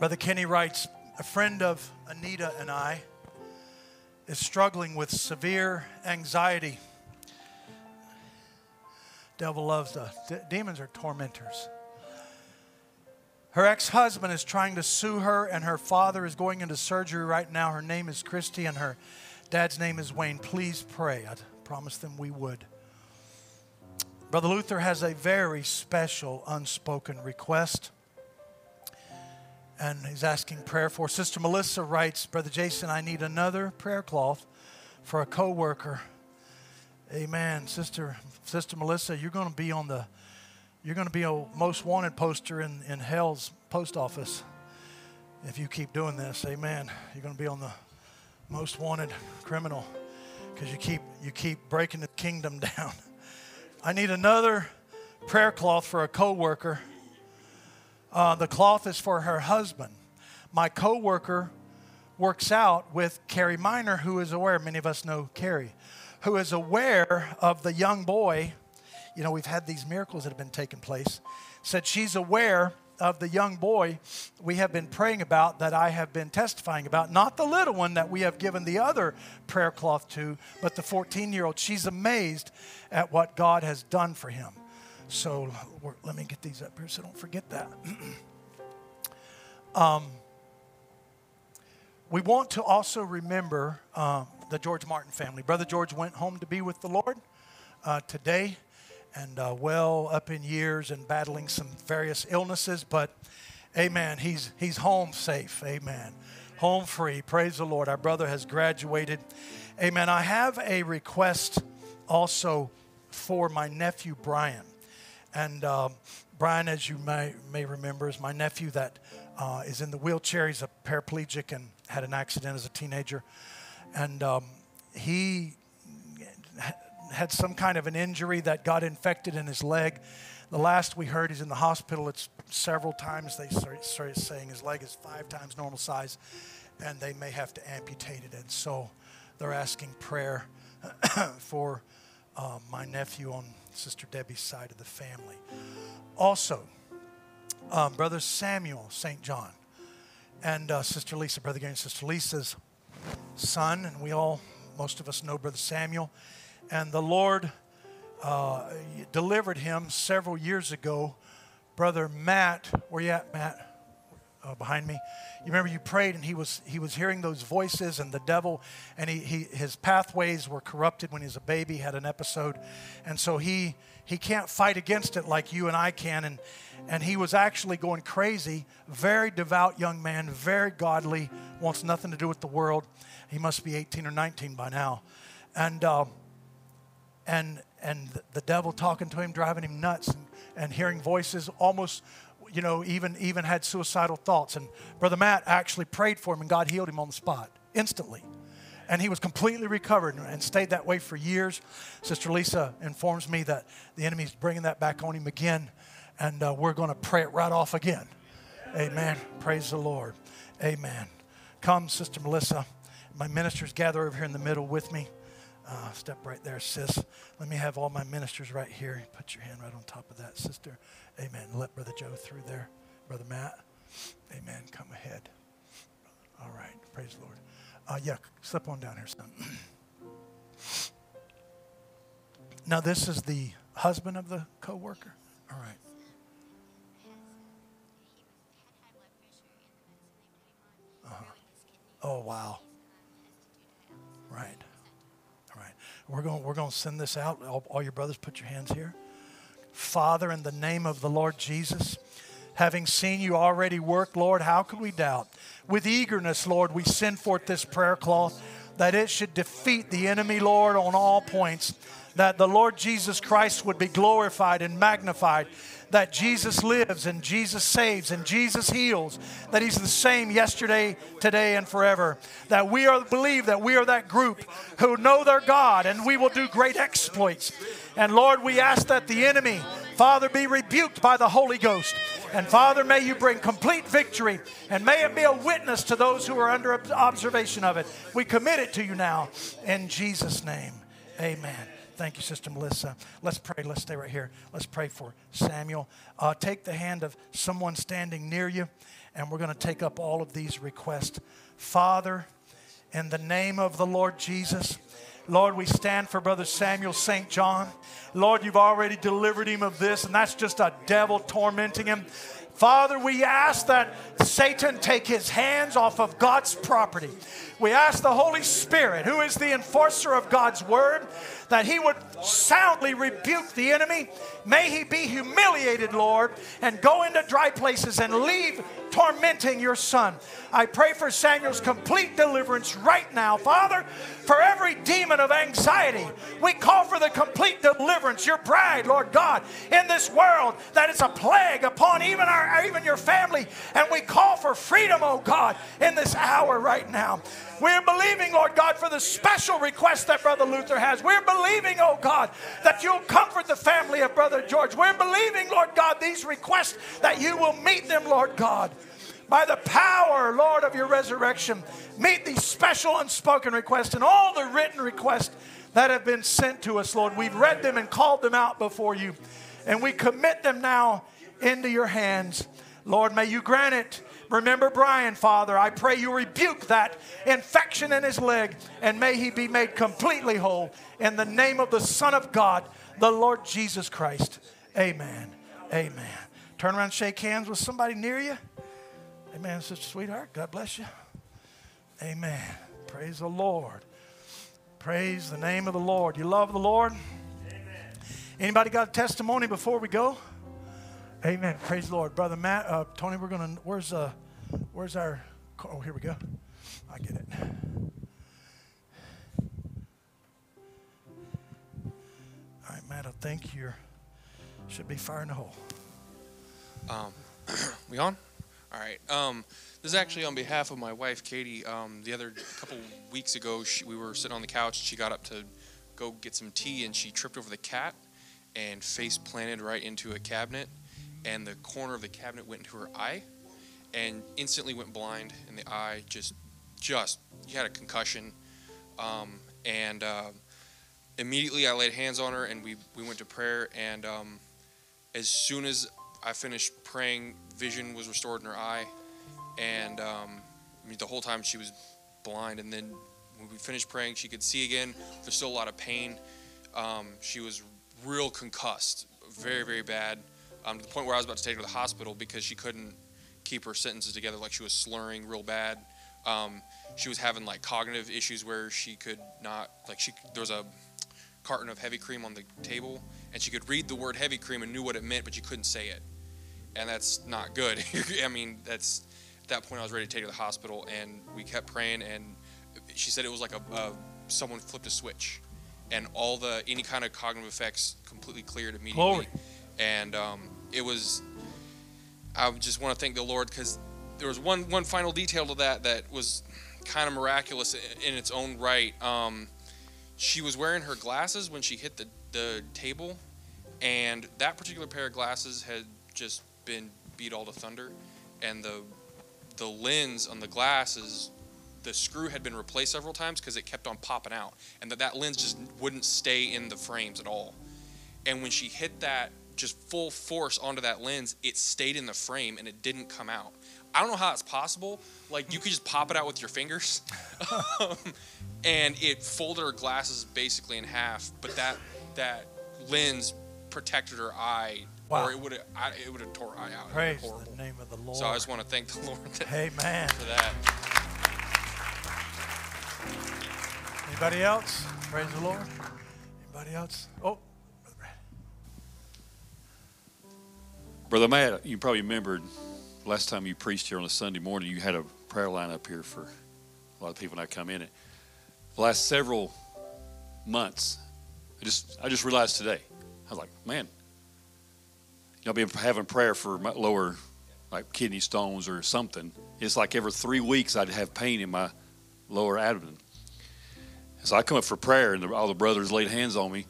Brother Kenny writes, a friend of Anita and I is struggling with severe anxiety. Devil loves us. D- demons are tormentors. Her ex-husband is trying to sue her, and her father is going into surgery right now. Her name is Christy, and her dad's name is Wayne. Please pray. I promised them we would. Brother Luther has a very special unspoken request, and he's asking prayer for. Sister Melissa writes, Brother Jason, I need another prayer cloth for a co-worker. Amen. Sister, Sister Melissa, you're going to be on the You're going to be a most wanted poster in, in hell's post office if you keep doing this. Amen. You're going to be on the most wanted criminal because you keep you keep breaking the kingdom down. I need another prayer cloth for a coworker. Uh, the cloth is for her husband. My coworker works out with Carrie Miner, who is aware. Many of us know Carrie, who is aware of the young boy. You know, we've had these miracles that have been taking place. Said she's aware of the young boy we have been praying about, that I have been testifying about. Not the little one that we have given the other prayer cloth to, but the fourteen-year-old. She's amazed at what God has done for him. So let me get these up here so don't forget that. um, we want to also remember uh, the George Martin family. Brother George went home to be with the Lord uh, today. And uh, well up in years and battling some various illnesses. But, amen, he's, he's home safe, amen. Home free, praise the Lord. Our brother has graduated, amen. I have a request also for my nephew, Brian. And uh, Brian, as you may, may remember, is my nephew that uh, is in the wheelchair. He's a paraplegic and had an accident as a teenager. And um, he... had some kind of an injury that got infected in his leg. The last we heard, he's in the hospital. It's several times. They started saying his leg is five times normal size, and they may have to amputate it. And so they're asking prayer for uh, my nephew on Sister Debbie's side of the family. Also, um, Brother Samuel, Saint John, and uh, Sister Lisa, Brother Gary and Sister Lisa's son, and we all, most of us know Brother Samuel. And the Lord uh, delivered him several years ago. Brother Matt, where you at, Matt? Uh, behind me. You remember you prayed, and he was he was hearing those voices and the devil, and he, he his pathways were corrupted when he was a baby, had an episode, and so he he can't fight against it like you and I can, and and he was actually going crazy. Very devout young man, very godly, wants nothing to do with the world. He must be eighteen or nineteen by now, and. Uh, And and the devil talking to him, driving him nuts, and, and hearing voices, almost, you know, even, even had suicidal thoughts. And Brother Matt actually prayed for him, and God healed him on the spot, instantly. And he was completely recovered and stayed that way for years. Sister Lisa informs me that the enemy's bringing that back on him again, and uh, we're going to pray it right off again. Amen. Amen. Praise the Lord. Amen. Come, Sister Melissa. My ministers gather over here in the middle with me. Uh, step right there, sis. Let me have all my ministers right here. Put your hand right on top of that, sister. Amen. Let Brother Joe through there. Brother Matt. Amen. Come ahead. All right. Praise the Lord. Uh, yeah, slip on down here, son. Now, this is the husband of the co-worker? All right. Uh-huh. Oh, wow. Right. We're going, we're going to send this out. All, all your brothers, put your hands here. Father, in the name of the Lord Jesus, having seen you already work, Lord, how could we doubt? With eagerness, Lord, we send forth this prayer cloth that it should defeat the enemy, Lord, on all points, that the Lord Jesus Christ would be glorified and magnified, that Jesus lives and Jesus saves and Jesus heals, that he's the same yesterday, today, and forever, that we are believe that we are that group who know their God, and we will do great exploits. And Lord, we ask that the enemy, Father, be rebuked by the Holy Ghost. And Father, may you bring complete victory, and may it be a witness to those who are under observation of it. We commit it to you now in Jesus' name. Amen. Thank you, Sister Melissa. Let's pray. Let's stay right here. Let's pray for Samuel. Uh, take the hand of someone standing near you, and we're going to take up all of these requests. Father, in the name of the Lord Jesus, Lord, we stand for Brother Samuel Saint John. Lord, you've already delivered him of this, and that's just a devil tormenting him. Father, we ask that Satan take his hands off of God's property. We ask the Holy Spirit, who is the enforcer of God's word, that he would soundly rebuke the enemy. May he be humiliated, Lord, and go into dry places and leave tormenting your son. I pray for Samuel's complete deliverance right now, Father, for every demon of anxiety. We call for the complete deliverance, your bride, Lord God, in this world, that it's a plague upon even our, even your family. And we call for freedom, oh God, in this hour right now. We're believing, Lord God, for the special request that Brother Luther has. We're believing, oh God, that you'll comfort the family of Brother George. We're believing, Lord God, these requests, that you will meet them, Lord God. By the power, Lord, of your resurrection, meet these special unspoken requests and all the written requests that have been sent to us, Lord. We've read them and called them out before you, and we commit them now into your hands. Lord, may you grant it. Remember Brian, Father. I pray you rebuke that infection in his leg, and may he be made completely whole. In the name of the Son of God, the Lord Jesus Christ. Amen. Amen. Turn around and shake hands with somebody near you. Amen, sister, sweetheart. God bless you. Amen. Praise the Lord. Praise the name of the Lord. You love the Lord? Amen. Anybody got a testimony before we go? Amen. Praise the Lord. Brother Matt, uh, Tony, we're going to, where's uh, where's our, oh, here we go. I get it. All right, Matt, I think you should be firing the hole. Um, we on? All right. Um, this is actually on behalf of my wife, Katie. Um, the other couple weeks ago, she, we were sitting on the couch. She got up to go get some tea, and she tripped over the cat and face planted right into a cabinet. And the corner of the cabinet went into her eye, and instantly went blind. And the eye just, just, she had a concussion. Um, and uh, immediately, I laid hands on her, and we we went to prayer. And um, as soon as I finished praying, vision was restored in her eye, and um, I mean, the whole time she was blind. And then when we finished praying, she could see again. There's still a lot of pain. Um, she was real concussed, very, very bad, um, to the point where I was about to take her to the hospital because she couldn't keep her sentences together. Like, she was slurring real bad. Um, she was having, like, cognitive issues where she could not, like, she there was a carton of heavy cream on the table, and she could read the word heavy cream and knew what it meant, but she couldn't say it. And that's not good. I mean, that's, at that point I was ready to take her to the hospital, and we kept praying, and she said it was like a, a someone flipped a switch, and all the, any kind of cognitive effects completely cleared immediately. Glory. And um, it was, I just want to thank the Lord, because there was one, one final detail to that that was kind of miraculous in, in its own right. Um, she was wearing her glasses when she hit the, the table, and that particular pair of glasses had just been beat all to thunder, and the the lens on the glasses, the screw had been replaced several times because it kept on popping out, and that that lens just wouldn't stay in the frames at all. And when she hit that just full force onto that lens, it stayed in the frame and it didn't come out. I don't know how it's possible. Like, you could just pop it out with your fingers. um, and it folded her glasses basically in half, but that that lens protected her eye. Wow. Or it would have, it would have tore eye out. Praise the name of the Lord. So I just want to thank the Lord that, Amen. For that. Anybody else? Praise the Lord. Anybody else? Oh, Brother Brad. Brother Matt, you probably remembered last time you preached here on a Sunday morning, you had a prayer line up here for a lot of people not come in it. The last several months, I just I just realized today, I was like, man, I've been having prayer for my lower, like, kidney stones or something. It's like every three weeks I'd have pain in my lower abdomen. So I come up for prayer, and all the brothers laid hands on me,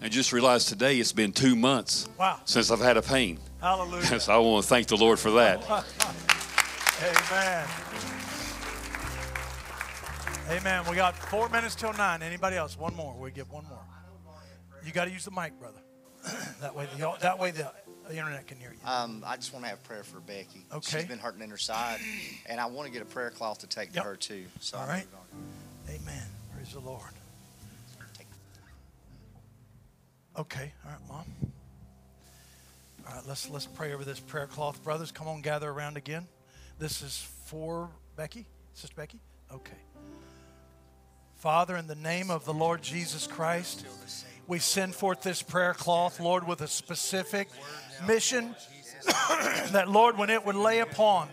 and just realized today it's been two months wow. since I've had a pain. Hallelujah. So I want to thank the Lord for that. Amen. Amen. We got four minutes till nine. Anybody else? One more. We get one more. You got to use the mic, brother. that way, the, that way the, the internet can hear you. Um, I just want to have prayer for Becky. Okay. She's been hurting in her side, and I want to get a prayer cloth to take yep. to her too. So all right. Amen. Praise the Lord. Okay. All right, Mom. All right. Let's let's pray over this prayer cloth, brothers. Come on, gather around again. This is for Becky, Sister Becky. Okay. Father, in the name of the Lord Jesus Christ, we send forth this prayer cloth, Lord, with a specific mission that, Lord, when it would lay upon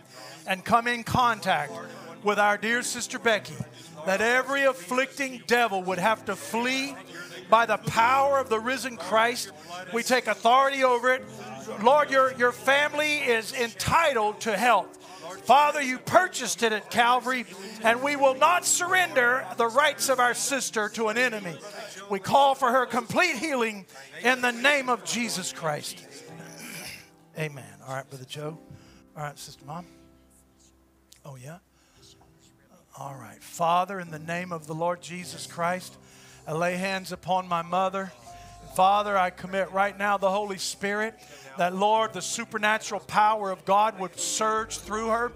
and come in contact with our dear Sister Becky, that every afflicting devil would have to flee by the power of the risen Christ. We take authority over it. Lord, your, your family is entitled to health. Father, you purchased it at Calvary, and we will not surrender the rights of our sister to an enemy. We call for her complete healing in the name of Jesus Christ. Amen. All right, Brother Joe. All right, Sister Mom. Oh, yeah? All right. Father, in the name of the Lord Jesus Christ, I lay hands upon my mother. Father, I commit right now the Holy Spirit, that, Lord, the supernatural power of God would surge through her.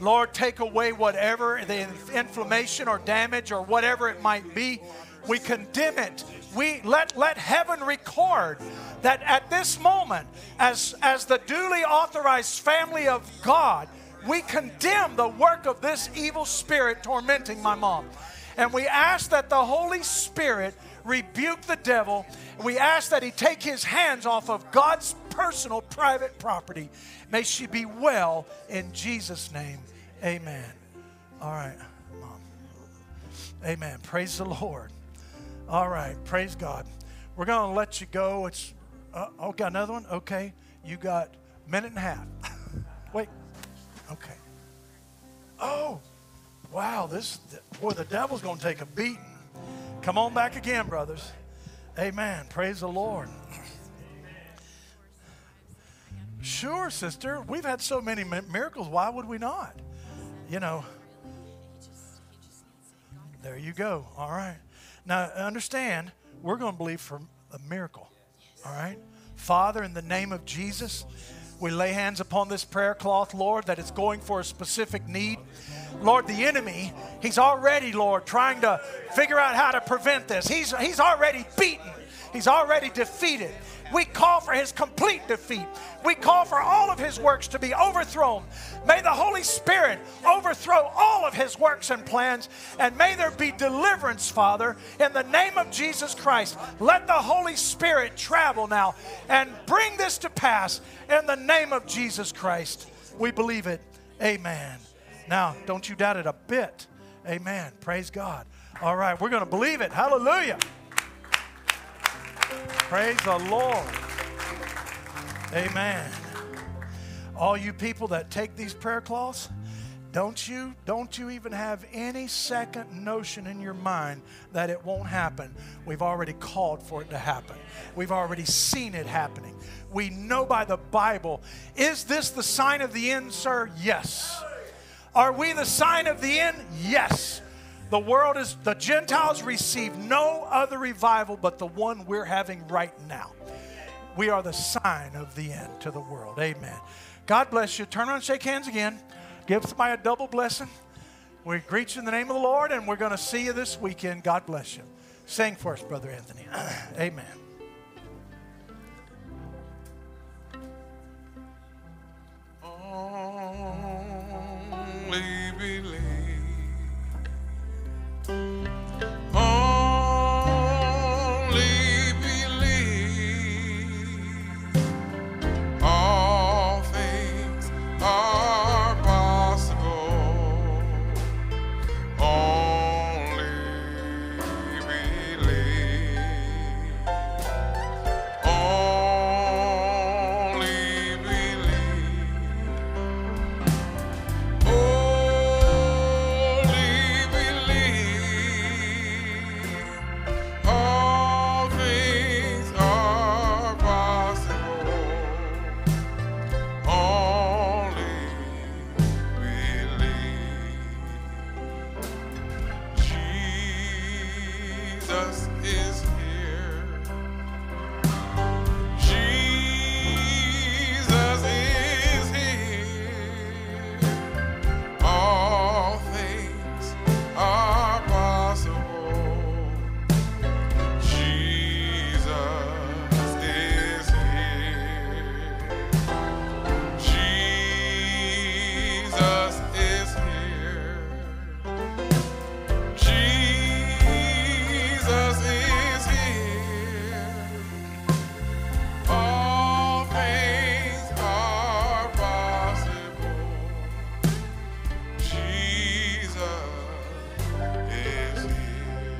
Lord, take away whatever the inflammation or damage or whatever it might be. We condemn it. We let, let heaven record that at this moment, as, as the duly authorized family of God, we condemn the work of this evil spirit tormenting my mom. And we ask that the Holy Spirit rebuke the devil. We ask that he take his hands off of God's personal private property. May she be well in Jesus' name. Amen. All right, Mom. Amen. Praise the Lord. All right. Praise God. We're going to let you go. It's uh, oh, got another one? Okay. You got a minute and a half. Wait. Okay. Oh, wow. This, boy, the devil's going to take a beating. Come on back again, brothers. Amen. Praise the Lord. Sure, sister. We've had so many miracles. Why would we not? You know. There you go. All right. Now, understand, we're going to believe for a miracle. All right. Father, in the name of Jesus, we lay hands upon this prayer cloth, Lord, that it's going for a specific need. Lord, the enemy, he's already, Lord, trying to figure out how to prevent this. He's, he's already beaten. He's already defeated. We call for his complete defeat. We call for all of his works to be overthrown. May the Holy Spirit overthrow all of his works and plans, and may there be deliverance, Father, in the name of Jesus Christ. Let the Holy Spirit travel now and bring this to pass in the name of Jesus Christ. We believe it. Amen. Now, don't you doubt it a bit. Amen. Praise God. All right, we're going to believe it. Hallelujah. Praise the Lord. Amen. All you people that take these prayer cloths, don't you, don't you even have any second notion in your mind that it won't happen. We've already called for it to happen. We've already seen it happening. We know by the Bible. Is this the sign of the end, sir? Yes. Are we the sign of the end? Yes. The world is, the Gentiles receive no other revival but the one we're having right now. We are the sign of the end to the world. Amen. God bless you. Turn around and shake hands again. Give somebody a double blessing. We greet you in the name of the Lord, and we're going to see you this weekend. God bless you. Sing for us, Brother Anthony. Amen.